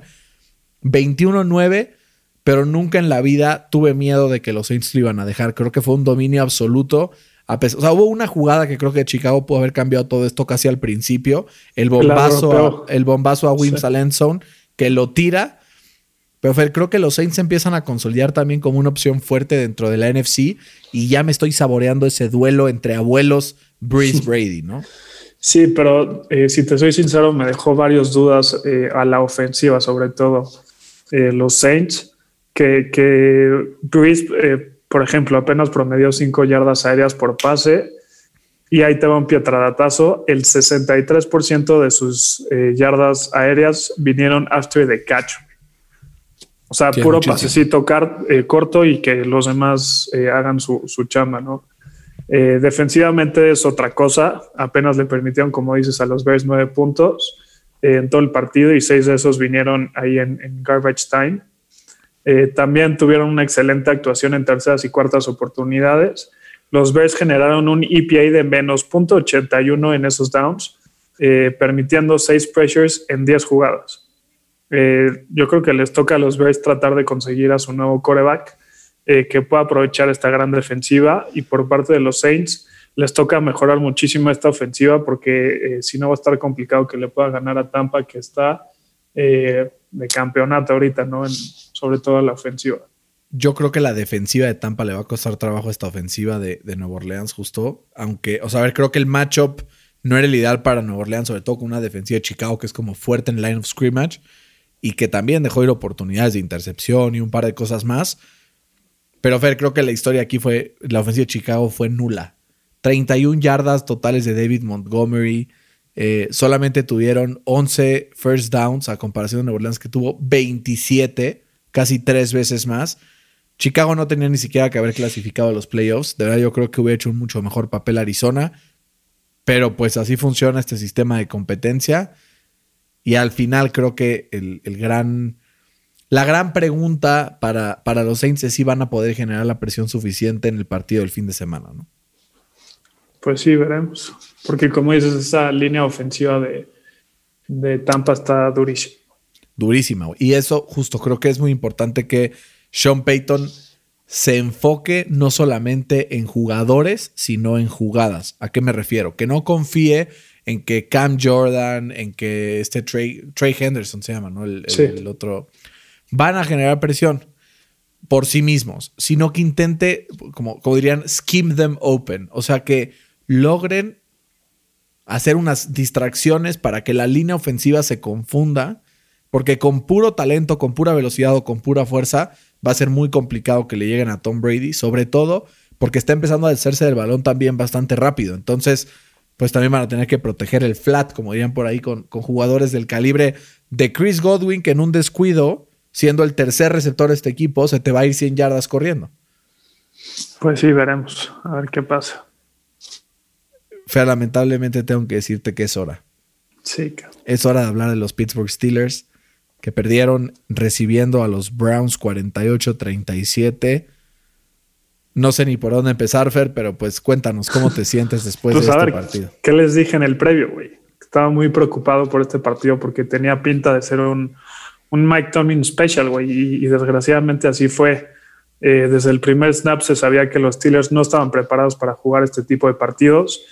veintiuno nueve, pero nunca en la vida tuve miedo de que los Saints lo iban a dejar. Creo que fue un dominio absoluto. A pesar, o sea, hubo una jugada que creo que Chicago pudo haber cambiado todo esto casi al principio. El bombazo, a, el bombazo a Williams, sí, al end zone, que lo tira. Pero Fer, creo que los Saints empiezan a consolidar también como una opción fuerte dentro de la N F C y ya me estoy saboreando ese duelo entre abuelos Brees Brady, ¿no? Sí, pero eh, si te soy sincero, me dejó varias dudas eh, a la ofensiva, sobre todo eh, los Saints, que, que Brees, eh, por ejemplo, apenas promedió cinco yardas aéreas por pase y ahí te va un piedradatazo. El sesenta y tres por ciento de sus eh, yardas aéreas vinieron after the catch. O sea, sí, puro muchísimo. Pasecito car- eh, corto y que los demás eh, hagan su, su chamba, ¿no? Eh, defensivamente es otra cosa. Apenas le permitieron, como dices, a los Bears nueve puntos eh, en todo el partido y seis de esos vinieron ahí en, en garbage time. Eh, también tuvieron una excelente actuación en terceras y cuartas oportunidades. Los Bears generaron un E P A de menos punto ochenta y uno en esos downs, eh, permitiendo seis pressures en diez jugadas. Eh, yo creo que les toca a los Bears tratar de conseguir a su nuevo quarterback eh, que pueda aprovechar esta gran defensiva y por parte de los Saints les toca mejorar muchísimo esta ofensiva porque eh, si no va a estar complicado que le pueda ganar a Tampa, que está eh, de campeonato ahorita, ¿no? En, sobre todo en la ofensiva. Yo creo que la defensiva de Tampa le va a costar trabajo a esta ofensiva de, de Nueva Orleans, justo, aunque, o sea, a ver, creo que el matchup no era el ideal para Nueva Orleans, sobre todo con una defensiva de Chicago que es como fuerte en line of scrimmage y que también dejó ir oportunidades de intercepción y un par de cosas más. Pero Fer, creo que la historia aquí fue, la ofensiva de Chicago fue nula. treinta y una yardas totales de David Montgomery. Eh, solamente tuvieron once first downs a comparación de Nueva Orleans, que tuvo veintisiete, casi tres veces más. Chicago no tenía ni siquiera que haber clasificado a los playoffs. De verdad, yo creo que hubiera hecho un mucho mejor papel Arizona. Pero pues así funciona este sistema de competencia. Y al final creo que el, el gran, la gran pregunta para, para los Saints es si van a poder generar la presión suficiente en el partido del fin de semana, ¿no? Pues sí, veremos. Porque como dices, esa línea ofensiva de, de Tampa está durísima. Durísima. Y eso justo creo que es muy importante que Sean Payton se enfoque no solamente en jugadores, sino en jugadas. ¿A qué me refiero? Que no confíe en que Cam Jordan, en que este Trey, Trey Henderson se llama, ¿no? El, el, sí. el otro. Van a generar presión por sí mismos, sino que intente, como, como dirían, skim them open. O sea, que logren hacer unas distracciones para que la línea ofensiva se confunda, porque con puro talento, con pura velocidad o con pura fuerza, va a ser muy complicado que le lleguen a Tom Brady, sobre todo porque está empezando a deshacerse del balón también bastante rápido. Entonces, pues también van a tener que proteger el flat, como dirían por ahí, con, con jugadores del calibre de Chris Godwin, que en un descuido, siendo el tercer receptor de este equipo, se te va a ir cien yardas corriendo. Pues sí, veremos. A ver qué pasa. Fer, lamentablemente tengo que decirte que es hora. Sí, cabrón. Es hora de hablar de los Pittsburgh Steelers, que perdieron recibiendo a los Browns cuarenta y ocho a treinta y siete. No sé ni por dónde empezar, Fer, pero pues cuéntanos cómo te sientes después pues de este ver, partido. ¿Qué les dije en el previo, güey? Estaba muy preocupado por este partido porque tenía pinta de ser un, un Mike Tomlin special, güey. Y, y desgraciadamente así fue. Eh, desde el primer snap se sabía que los Steelers no estaban preparados para jugar este tipo de partidos.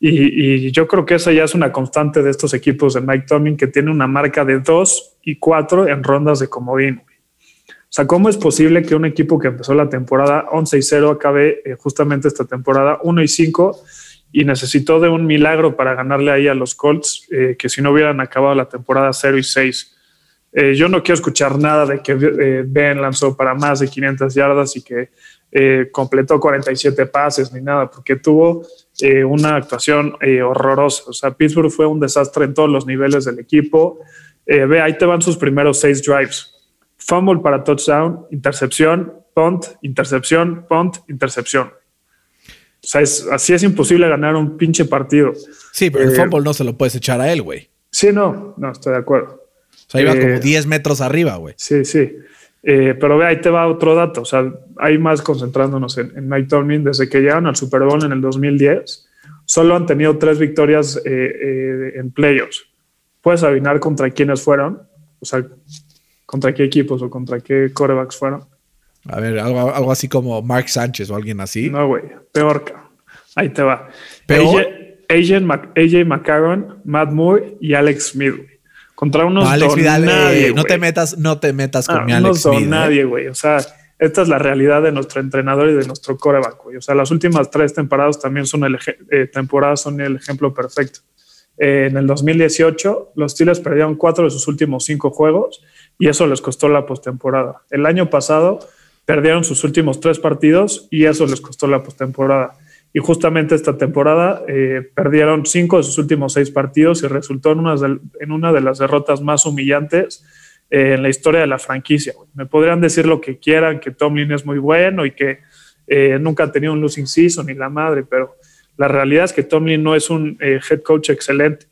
Y, y yo creo que esa ya es una constante de estos equipos de Mike Tomlin, que tiene una marca de dos y cuatro en rondas de comodín. O sea, ¿cómo es posible que un equipo que empezó la temporada once y cero acabe eh, justamente esta temporada uno y cinco y necesitó de un milagro para ganarle ahí a los Colts, eh, que si no hubieran acabado la temporada cero y seis? Eh, yo no quiero escuchar nada de que eh, Ben lanzó para más de quinientas yardas y que eh, completó cuarenta y siete pases ni nada, porque tuvo eh, una actuación eh, horrorosa. O sea, Pittsburgh fue un desastre en todos los niveles del equipo. Eh, ve, ahí te van sus primeros seis drives. Fumble para touchdown, intercepción, punt, intercepción, punt, intercepción. O sea, es, así es imposible ganar un pinche partido. Sí, pero eh, el fumble no se lo puedes echar a él, güey. Sí, no, no, estoy de acuerdo. O sea, iba eh, como diez metros arriba, güey. Sí, sí. Eh, pero ve, ahí te va otro dato. O sea, hay más concentrándonos en, en Mike Tomlin. Desde que llegaron al Super Bowl en el dos mil diez, solo han tenido tres victorias eh, eh, en playoffs. ¿Puedes adivinar contra quiénes fueron? O sea, ¿contra qué equipos o contra qué quarterbacks fueron? A ver, algo, algo así como Mark Sánchez o alguien así. No, güey. Peor, cabrón. Ahí te va. ¿Peor? A J McCarron, Matt Moore y Alex Smith, güey. Contra unos no, Alex don Vidal, nadie, eh, no te metas, no te metas con ah, mi Alex Smith. No son nadie, güey. O sea, esta es la realidad de nuestro entrenador y de nuestro quarterback, güey. O sea, las últimas tres temporadas también son el, eh, temporadas son el ejemplo perfecto. Eh, en el dos mil dieciocho, los Steelers perdieron cuatro de sus últimos cinco juegos y eso les costó la postemporada. El año pasado perdieron sus últimos tres partidos y eso les costó la postemporada. Y justamente esta temporada eh, perdieron cinco de sus últimos seis partidos y resultó en una de, en una de las derrotas más humillantes eh, en la historia de la franquicia. Me podrían decir lo que quieran, que Tomlin es muy bueno y que eh, nunca ha tenido un losing season ni la madre, pero la realidad es que Tomlin no es un eh, head coach excelente.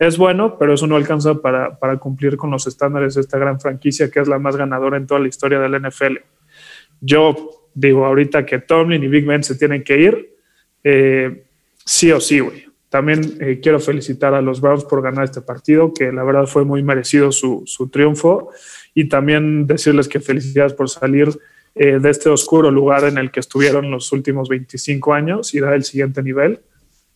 Es bueno, pero eso no alcanza para, para cumplir con los estándares de esta gran franquicia, que es la más ganadora en toda la historia del N F L. Yo digo ahorita que Tomlin y Big Ben se tienen que ir, eh, sí o sí, güey. También eh, quiero felicitar a los Browns por ganar este partido, que la verdad fue muy merecido su, su triunfo, y también decirles que felicidades por salir Eh, de este oscuro lugar en el que estuvieron los últimos veinticinco años y dar el siguiente nivel.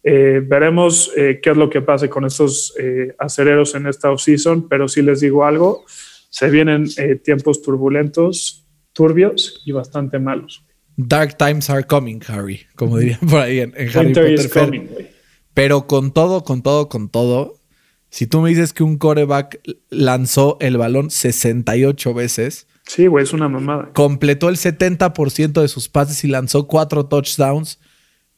Eh, veremos eh, qué es lo que pase con estos eh, acereros en esta offseason, pero sí les digo algo, se vienen eh, tiempos turbulentos, turbios y bastante malos. Dark times are coming, Harry, como dirían por ahí en, en Harry Potter. Is coming, pero con todo, con todo, con todo, si tú me dices que un quarterback lanzó el balón sesenta y ocho veces, sí, güey, es una mamada. Completó el setenta por ciento de sus pases y lanzó cuatro touchdowns.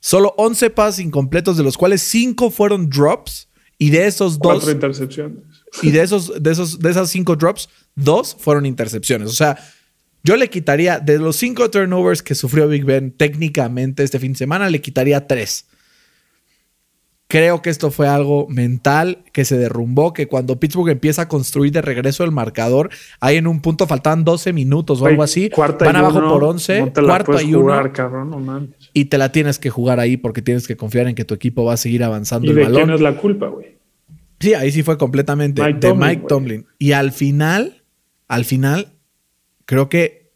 Solo once pases incompletos, de los cuales cinco fueron drops. Y de esos dos... Cuatro intercepciones. Y de esos, de esos, de esas cinco drops, dos fueron intercepciones. O sea, yo le quitaría... De los cinco turnovers que sufrió Big Ben técnicamente este fin de semana, le quitaría tres. Creo que esto fue algo mental que se derrumbó, que cuando Pittsburgh empieza a construir de regreso el marcador, ahí en un punto faltan doce minutos o algo así, van abajo por once, no te la cuarto y jugar, uno, cabrón, no mames. Y te la tienes que jugar ahí porque tienes que confiar en que tu equipo va a seguir avanzando el balón. ¿Y de quién es la culpa, güey? Sí, ahí sí fue completamente Mike de Tomlin, Mike Tomlin. Wey. Y al final, al final, creo que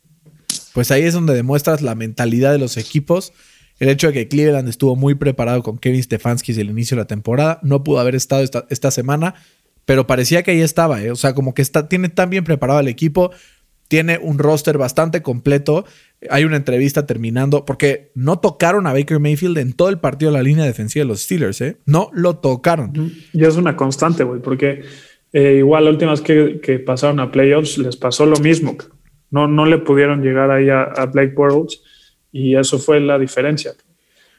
pues ahí es donde demuestras la mentalidad de los equipos. El hecho de que Cleveland estuvo muy preparado con Kevin Stefanski desde el inicio de la temporada. No pudo haber estado esta, esta semana, pero parecía que ahí estaba, ¿eh? O sea, como que está, tiene tan bien preparado el equipo. Tiene un roster bastante completo. Hay una entrevista terminando, porque no tocaron a Baker Mayfield en todo el partido de la línea defensiva de los Steelers, ¿eh? No lo tocaron. Y es una constante, güey, porque eh, igual la última vez que, que pasaron a playoffs les pasó lo mismo. No, no le pudieron llegar ahí a, a Blake Bortles. Y eso fue la diferencia.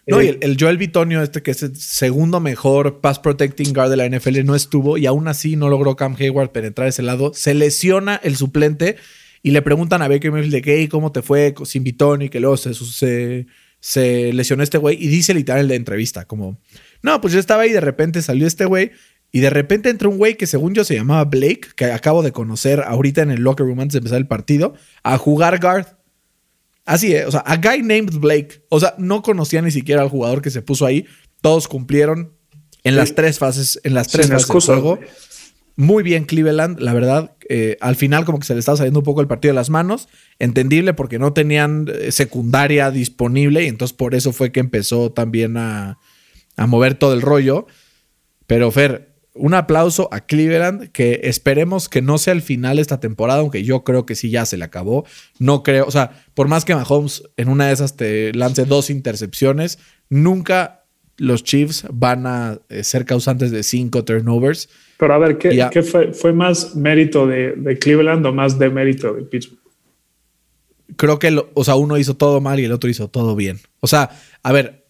No, eh, y el, el Joel Bitonio, este que es el segundo mejor pass protecting guard de la N F L, no estuvo y aún así no logró Cam Hayward penetrar ese lado. Se lesiona el suplente y le preguntan a Baker Mayfield de que cómo te fue sin Bitonio y que luego se, se, se lesionó este güey. Y dice literal en la entrevista como, no, pues yo estaba ahí y de repente salió este güey. Y de repente entró un güey que según yo se llamaba Blake, que acabo de conocer ahorita en el locker room antes de empezar el partido, a jugar guard. Así es, o sea, a guy named Blake. O sea, no conocía ni siquiera al jugador que se puso ahí. Todos cumplieron en las tres fases, en las tres fases del juego. Muy bien Cleveland, la verdad. Eh, al final como que se le estaba saliendo un poco el partido de las manos. Entendible porque no tenían secundaria disponible y entonces por eso fue que empezó también a, a mover todo el rollo. Pero Fer... un aplauso a Cleveland, que esperemos que no sea el final de esta temporada, aunque yo creo que sí ya se le acabó. No creo, o sea, por más que Mahomes en una de esas te lance dos intercepciones, nunca los Chiefs van a ser causantes de cinco turnovers. Pero a ver, ¿qué, ya... ¿qué fue, fue más mérito de, de Cleveland o más demérito de Pittsburgh? Creo que, lo, o sea, uno hizo todo mal y el otro hizo todo bien. O sea, a ver,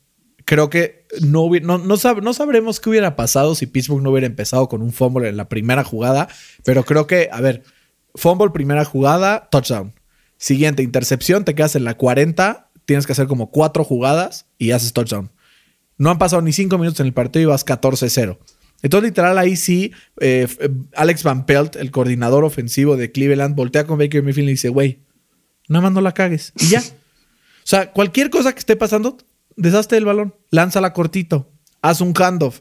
creo que No, hubiera, no, no, sab, no sabremos qué hubiera pasado si Pittsburgh no hubiera empezado con un fumble en la primera jugada, pero creo que, a ver, fumble, primera jugada, touchdown. Siguiente, intercepción, te quedas en la cuarenta, tienes que hacer como cuatro jugadas y haces touchdown. No han pasado ni cinco minutos en el partido y vas catorce cero. Entonces, literal, ahí sí, eh, Alex Van Pelt, el coordinador ofensivo de Cleveland, voltea con Baker Mayfield y dice, güey, nada más no la cagues. Y ya. O sea, cualquier cosa que esté pasando... deshazte el balón, lánzala cortito, haz un handoff.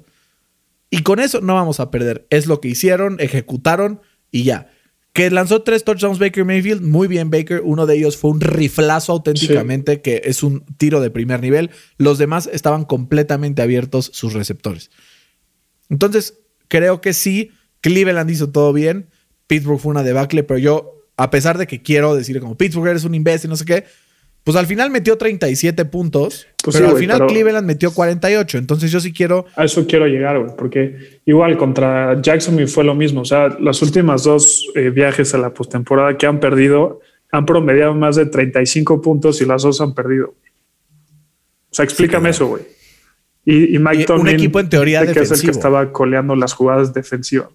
Y con eso no vamos a perder. Es lo que hicieron, ejecutaron y ya. Que lanzó tres touchdowns Baker Mayfield. Muy bien, Baker. Uno de ellos fue un riflazo auténticamente, sí, que es un tiro de primer nivel. Los demás estaban completamente abiertos sus receptores. Entonces, creo que sí, Cleveland hizo todo bien. Pittsburgh fue una debacle, pero yo, a pesar de que quiero decir como Pittsburgh eres un imbécil, no sé qué, pues al final metió treinta y siete puntos, pues pero sí, al wey, final pero Cleveland metió cuarenta y ocho. Entonces yo sí quiero... A eso quiero llegar, güey, porque igual contra Jacksonville fue lo mismo. O sea, las últimas dos eh, viajes a la postemporada que han perdido han promediado más de treinta y cinco puntos y las dos han perdido. O sea, explícame sí, claro. Eso, güey. Y, y Mike y Tomlin, un equipo en teoría de defensivo, que es el que estaba coleando las jugadas defensivas.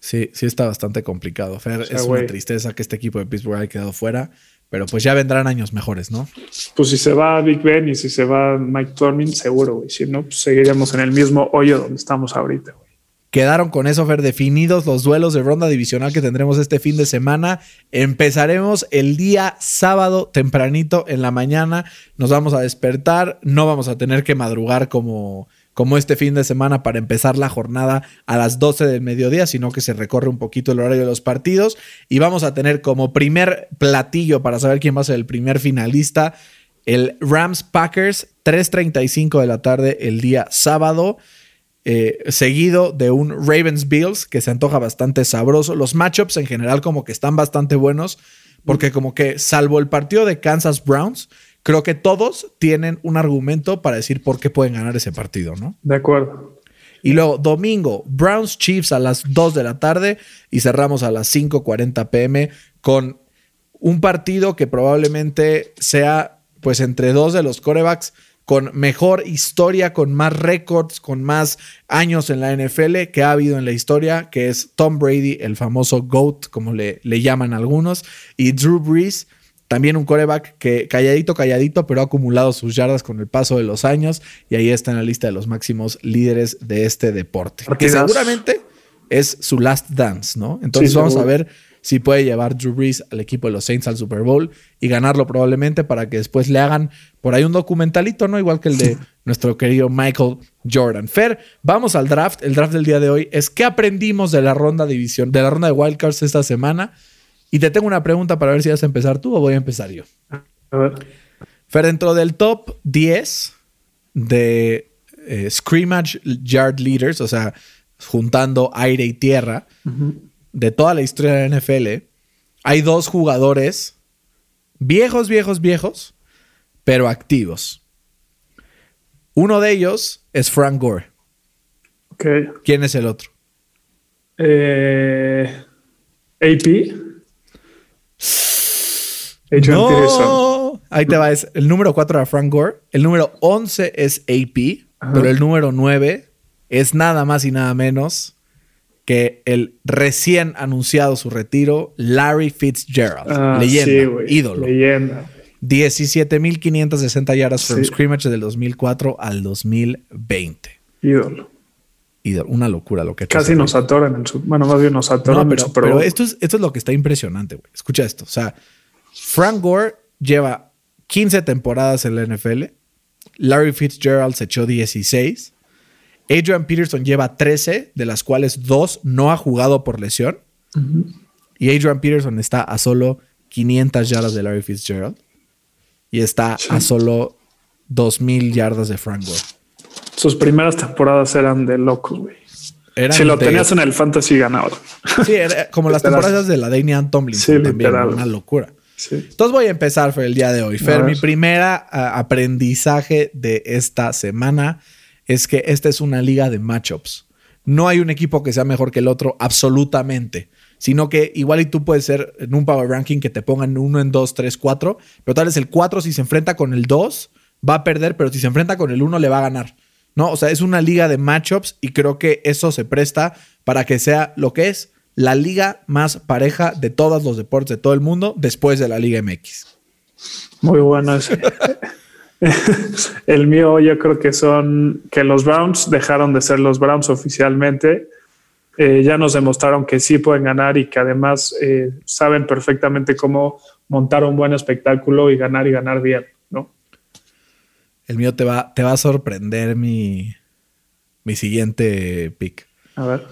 Sí, sí está bastante complicado, Fer. O sea, es wey. Una tristeza que este equipo de Pittsburgh haya quedado fuera. Pero pues ya vendrán años mejores, ¿no? Pues si se va Big Ben y si se va Mike Tomlin, seguro, güey. Si no, pues seguiríamos en el mismo hoyo donde estamos ahorita, güey. Quedaron con eso, Fer, definidos los duelos de ronda divisional que tendremos este fin de semana. Empezaremos el día sábado tempranito en la mañana. Nos vamos a despertar. No vamos a tener que madrugar como... como este fin de semana para empezar la jornada a las doce del mediodía, sino que se recorre un poquito el horario de los partidos y vamos a tener como primer platillo para saber quién va a ser el primer finalista el Rams Packers, tres treinta y cinco de la tarde el día sábado, eh, seguido de un Ravens Bills que se antoja bastante sabroso. Los matchups en general como que están bastante buenos porque como que salvo el partido de Kansas Browns, creo que todos tienen un argumento para decir por qué pueden ganar ese partido, ¿no? De acuerdo. Y luego, domingo, Browns Chiefs a las dos de la tarde y cerramos a las cinco cuarenta p m con un partido que probablemente sea, pues, entre dos de los quarterbacks con mejor historia, con más récords, con más años en la N F L que ha habido en la historia, que es Tom Brady, el famoso GOAT, como le, le llaman algunos, y Drew Brees, también un quarterback que calladito, calladito, pero ha acumulado sus yardas con el paso de los años y ahí está en la lista de los máximos líderes de este deporte. Que seguramente es su last dance, ¿no? Entonces sí, vamos seguro. A ver si puede llevar Drew Brees al equipo de los Saints al Super Bowl y ganarlo probablemente para que después le hagan por ahí un documentalito, ¿no? Igual que el de nuestro querido Michael Jordan. Fer, vamos al draft. El draft del día de hoy es ¿qué aprendimos de la ronda de división, de la ronda de wildcards esta semana? Y te tengo una pregunta para ver si vas a empezar tú o voy a empezar yo. A ver. Fer, dentro del top diez de eh, scrimmage yard leaders, o sea, juntando aire y tierra, uh-huh, de toda la historia de la N F L, hay dos jugadores viejos, viejos, viejos, pero activos. Uno de ellos es Frank Gore. Okay. ¿Quién es el otro? Eh, A P. Adrian no, Peterson. Ahí te va. Es, el número cuatro era Frank Gore. El número once es A P. Ajá. Pero el número nueve es nada más y nada menos que el recién anunciado su retiro, Larry Fitzgerald. Ah, leyenda, sí, ídolo. Leyenda. diecisiete mil quinientas sesenta yardas sí. from scrimmage del dos mil cuatro al dos mil veinte. Ídolo. Ídolo. Una locura lo que... Casi nos atoran en su... Bueno, más bien nos atoran. No, pero, en pero, pero esto, es, esto es lo que está impresionante, güey. Escucha esto. O sea, Frank Gore lleva quince temporadas en la N F L. Larry Fitzgerald se echó dieciséis. Adrian Peterson lleva trece, de las cuales dos no ha jugado por lesión. Uh-huh. Y Adrian Peterson está a solo quinientas yardas de Larry Fitzgerald. Y está sí. a solo dos mil yardas de Frank Gore. Sus primeras temporadas eran de locos, güey. Si lo de... tenías en el fantasy, ganabas. Sí, era como las temporadas de la Damian Tomlinson. Sí, también, literal. Una locura. Sí. Entonces voy a empezar, Fer, el día de hoy. Fer, mi primera uh, aprendizaje de esta semana es que esta es una liga de matchups. No hay un equipo que sea mejor que el otro, absolutamente. Sino que igual y tú puedes ser en un power ranking que te pongan uno en dos, tres, cuatro. Pero tal vez el cuatro, si se enfrenta con el dos, va a perder. Pero si se enfrenta con el uno, le va a ganar. ¿No? O sea, es una liga de matchups y creo que eso se presta para que sea lo que es la liga más pareja de todos los deportes de todo el mundo después de la Liga M X. Muy bueno ese. El mío yo creo que son que los Browns dejaron de ser los Browns oficialmente. Eh, ya nos demostraron que sí pueden ganar y que además eh, saben perfectamente cómo montar un buen espectáculo y ganar y ganar bien, ¿no? El mío te va, te va a sorprender mi, mi siguiente pick. A ver.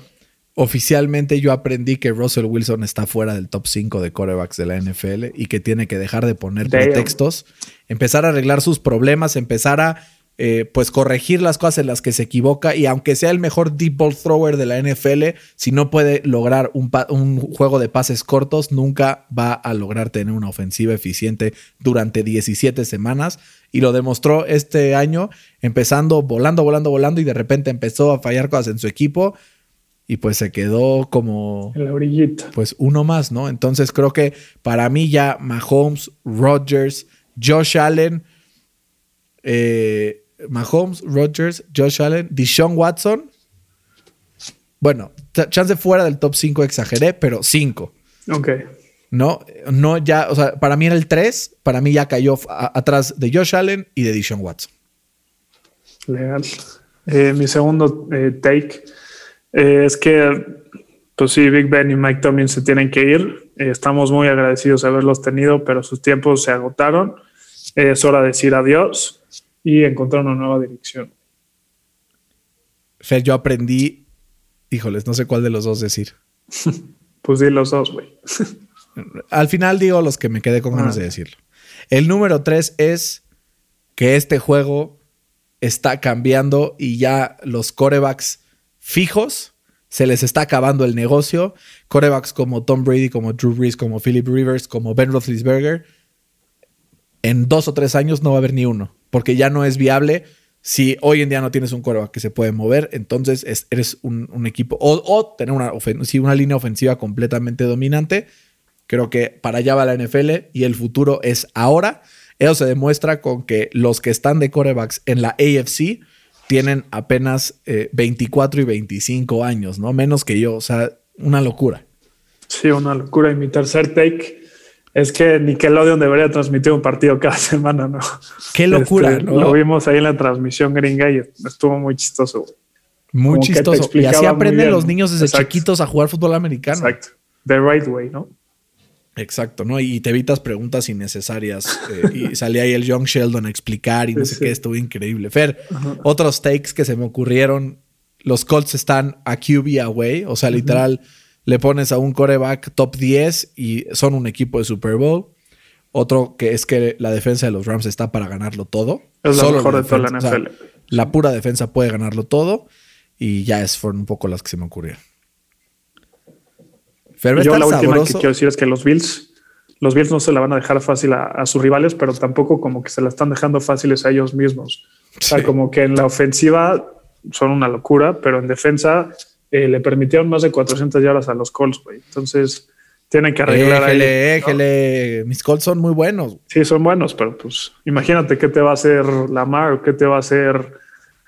Oficialmente yo aprendí que Russell Wilson está fuera del top cinco de quarterbacks de la N F L y que tiene que dejar de poner Damn. pretextos, empezar a arreglar sus problemas, empezar a Eh, pues corregir las cosas en las que se equivoca y aunque sea el mejor deep ball thrower de la N F L, si no puede lograr un, pa- un juego de pases cortos, nunca va a lograr tener una ofensiva eficiente durante diecisiete semanas y lo demostró este año empezando volando, volando, volando y de repente empezó a fallar cosas en su equipo y pues se quedó como en la orillita. Pues uno más, ¿no? Entonces creo que para mí ya Mahomes, Rodgers, Josh Allen, eh Mahomes, Rodgers, Josh Allen, Deshaun Watson. Bueno, t- chance fuera del top cinco exageré, pero cinco. Ok. No, no ya, o sea, para mí era el tres. Para mí ya cayó a- atrás de Josh Allen y de Deshaun Watson. Legal. Eh, mi segundo eh, take eh, es que, pues sí, Big Ben y Mike Tomlin se tienen que ir. Eh, estamos muy agradecidos de haberlos tenido, pero sus tiempos se agotaron. Eh, es hora de decir adiós y encontrar una nueva dirección. Fer, yo aprendí... Híjoles, no sé cuál de los dos decir. Pues di los dos, güey. Al final digo los que me quedé con ganas ah. de decirlo. El número tres es que este juego está cambiando y ya los quarterbacks fijos se les está acabando el negocio. Quarterbacks como Tom Brady, como Drew Brees, como Philip Rivers, como Ben Roethlisberger. En dos o tres años no va a haber ni uno. Porque ya no es viable si hoy en día no tienes un quarterback que se puede mover. Entonces es, eres un, un equipo... O, o tener una, ofen- sí, una línea ofensiva completamente dominante. Creo que para allá va la N F L y el futuro es ahora. Eso se demuestra con que los que están de quarterbacks en la A F C tienen apenas eh, veinticuatro y veinticinco años, ¿no? Menos que yo. O sea, una locura. Sí, una locura. Y mi tercer take... Es que Nickelodeon debería transmitir un partido cada semana, ¿no? ¡Qué locura! Este, ¿no? Lo vimos ahí en la transmisión gringa y estuvo muy chistoso. Güey. Muy Como chistoso. Y así aprenden bien, los niños desde exacto. chiquitos a jugar fútbol americano. Exacto. The right way, ¿no? Exacto, ¿no? Y te evitas preguntas innecesarias. eh, y salía ahí el Young Sheldon a explicar y no sí, sé sí. qué. Estuvo increíble. Fer, ajá. Otros takes que se me ocurrieron. Los Colts están a Q B away. O sea, ajá. literal... Le pones a un quarterback top diez y son un equipo de Super Bowl. Otro que es que la defensa de los Rams está para ganarlo todo. Es la Solo mejor la de toda la N F L. O sea, la pura defensa puede ganarlo todo. Y ya es, fueron un poco las que se me ocurrieron. Ferber, Yo la sabroso. última que quiero decir es que los Bills, los Bills no se la van a dejar fácil a, a sus rivales, pero tampoco como que se la están dejando fáciles a ellos mismos. O sea, sí. como que en la ofensiva son una locura, pero en defensa... Eh, le permitieron más de cuatrocientas yardas a los Colts, güey. Entonces, Tienen que arreglar éjele, ahí. Éjele. ¿No? Mis Colts son muy buenos. Sí, son buenos, pero pues imagínate qué te va a hacer Lamar o qué te va a hacer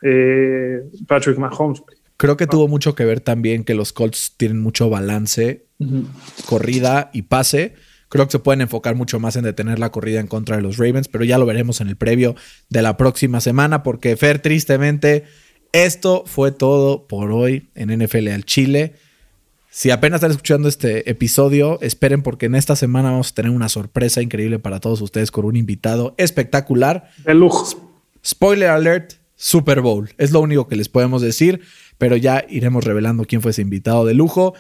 eh, Patrick Mahomes. Creo que ¿no? tuvo mucho que ver también que los Colts tienen mucho balance, uh-huh. corrida y pase. Creo que se pueden enfocar mucho más en detener la corrida en contra de los Ravens, pero ya lo veremos en el previo de la próxima semana, porque Fer, tristemente, esto fue todo por hoy en N F L al Chile. Si apenas están escuchando este episodio, esperen porque en esta semana vamos a tener una sorpresa increíble para todos ustedes con un invitado espectacular. De lujo. Spoiler alert, Super Bowl. Es lo único que les podemos decir, pero ya iremos revelando quién fue ese invitado de lujo.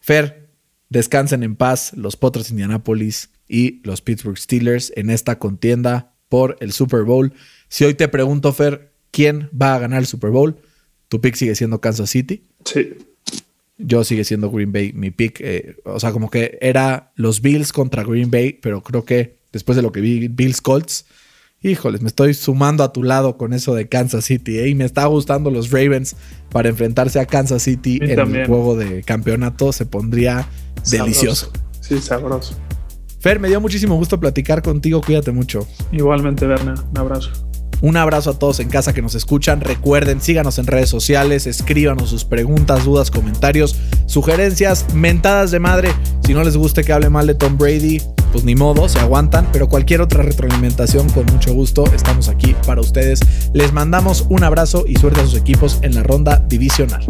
Fer, descansen en paz los Potros de Indianápolis y los Pittsburgh Steelers en esta contienda por el Super Bowl. Si hoy te pregunto, Fer, ¿quién va a ganar el Super Bowl? ¿Tu pick sigue siendo Kansas City? Sí. Yo sigue siendo Green Bay mi pick. Eh, o sea, como que era los Bills contra Green Bay, pero creo que después de lo que vi Bills Colts, híjoles, me estoy sumando a tu lado con eso de Kansas City. ¿eh? Y me está gustando los Ravens para enfrentarse a Kansas City en también. El juego de campeonato. Se pondría sabroso. Delicioso. Sí, sabroso. Fer, me dio muchísimo gusto platicar contigo. Cuídate mucho. Igualmente, Berna. Un abrazo. Un abrazo a todos en casa que nos escuchan. Recuerden, síganos en redes sociales, escríbanos sus preguntas, dudas, comentarios, sugerencias, mentadas de madre. Si no les gusta que hable mal de Tom Brady, pues ni modo, se aguantan. Pero cualquier otra retroalimentación, con mucho gusto, estamos aquí para ustedes. Les mandamos un abrazo y suerte a sus equipos en la ronda divisional.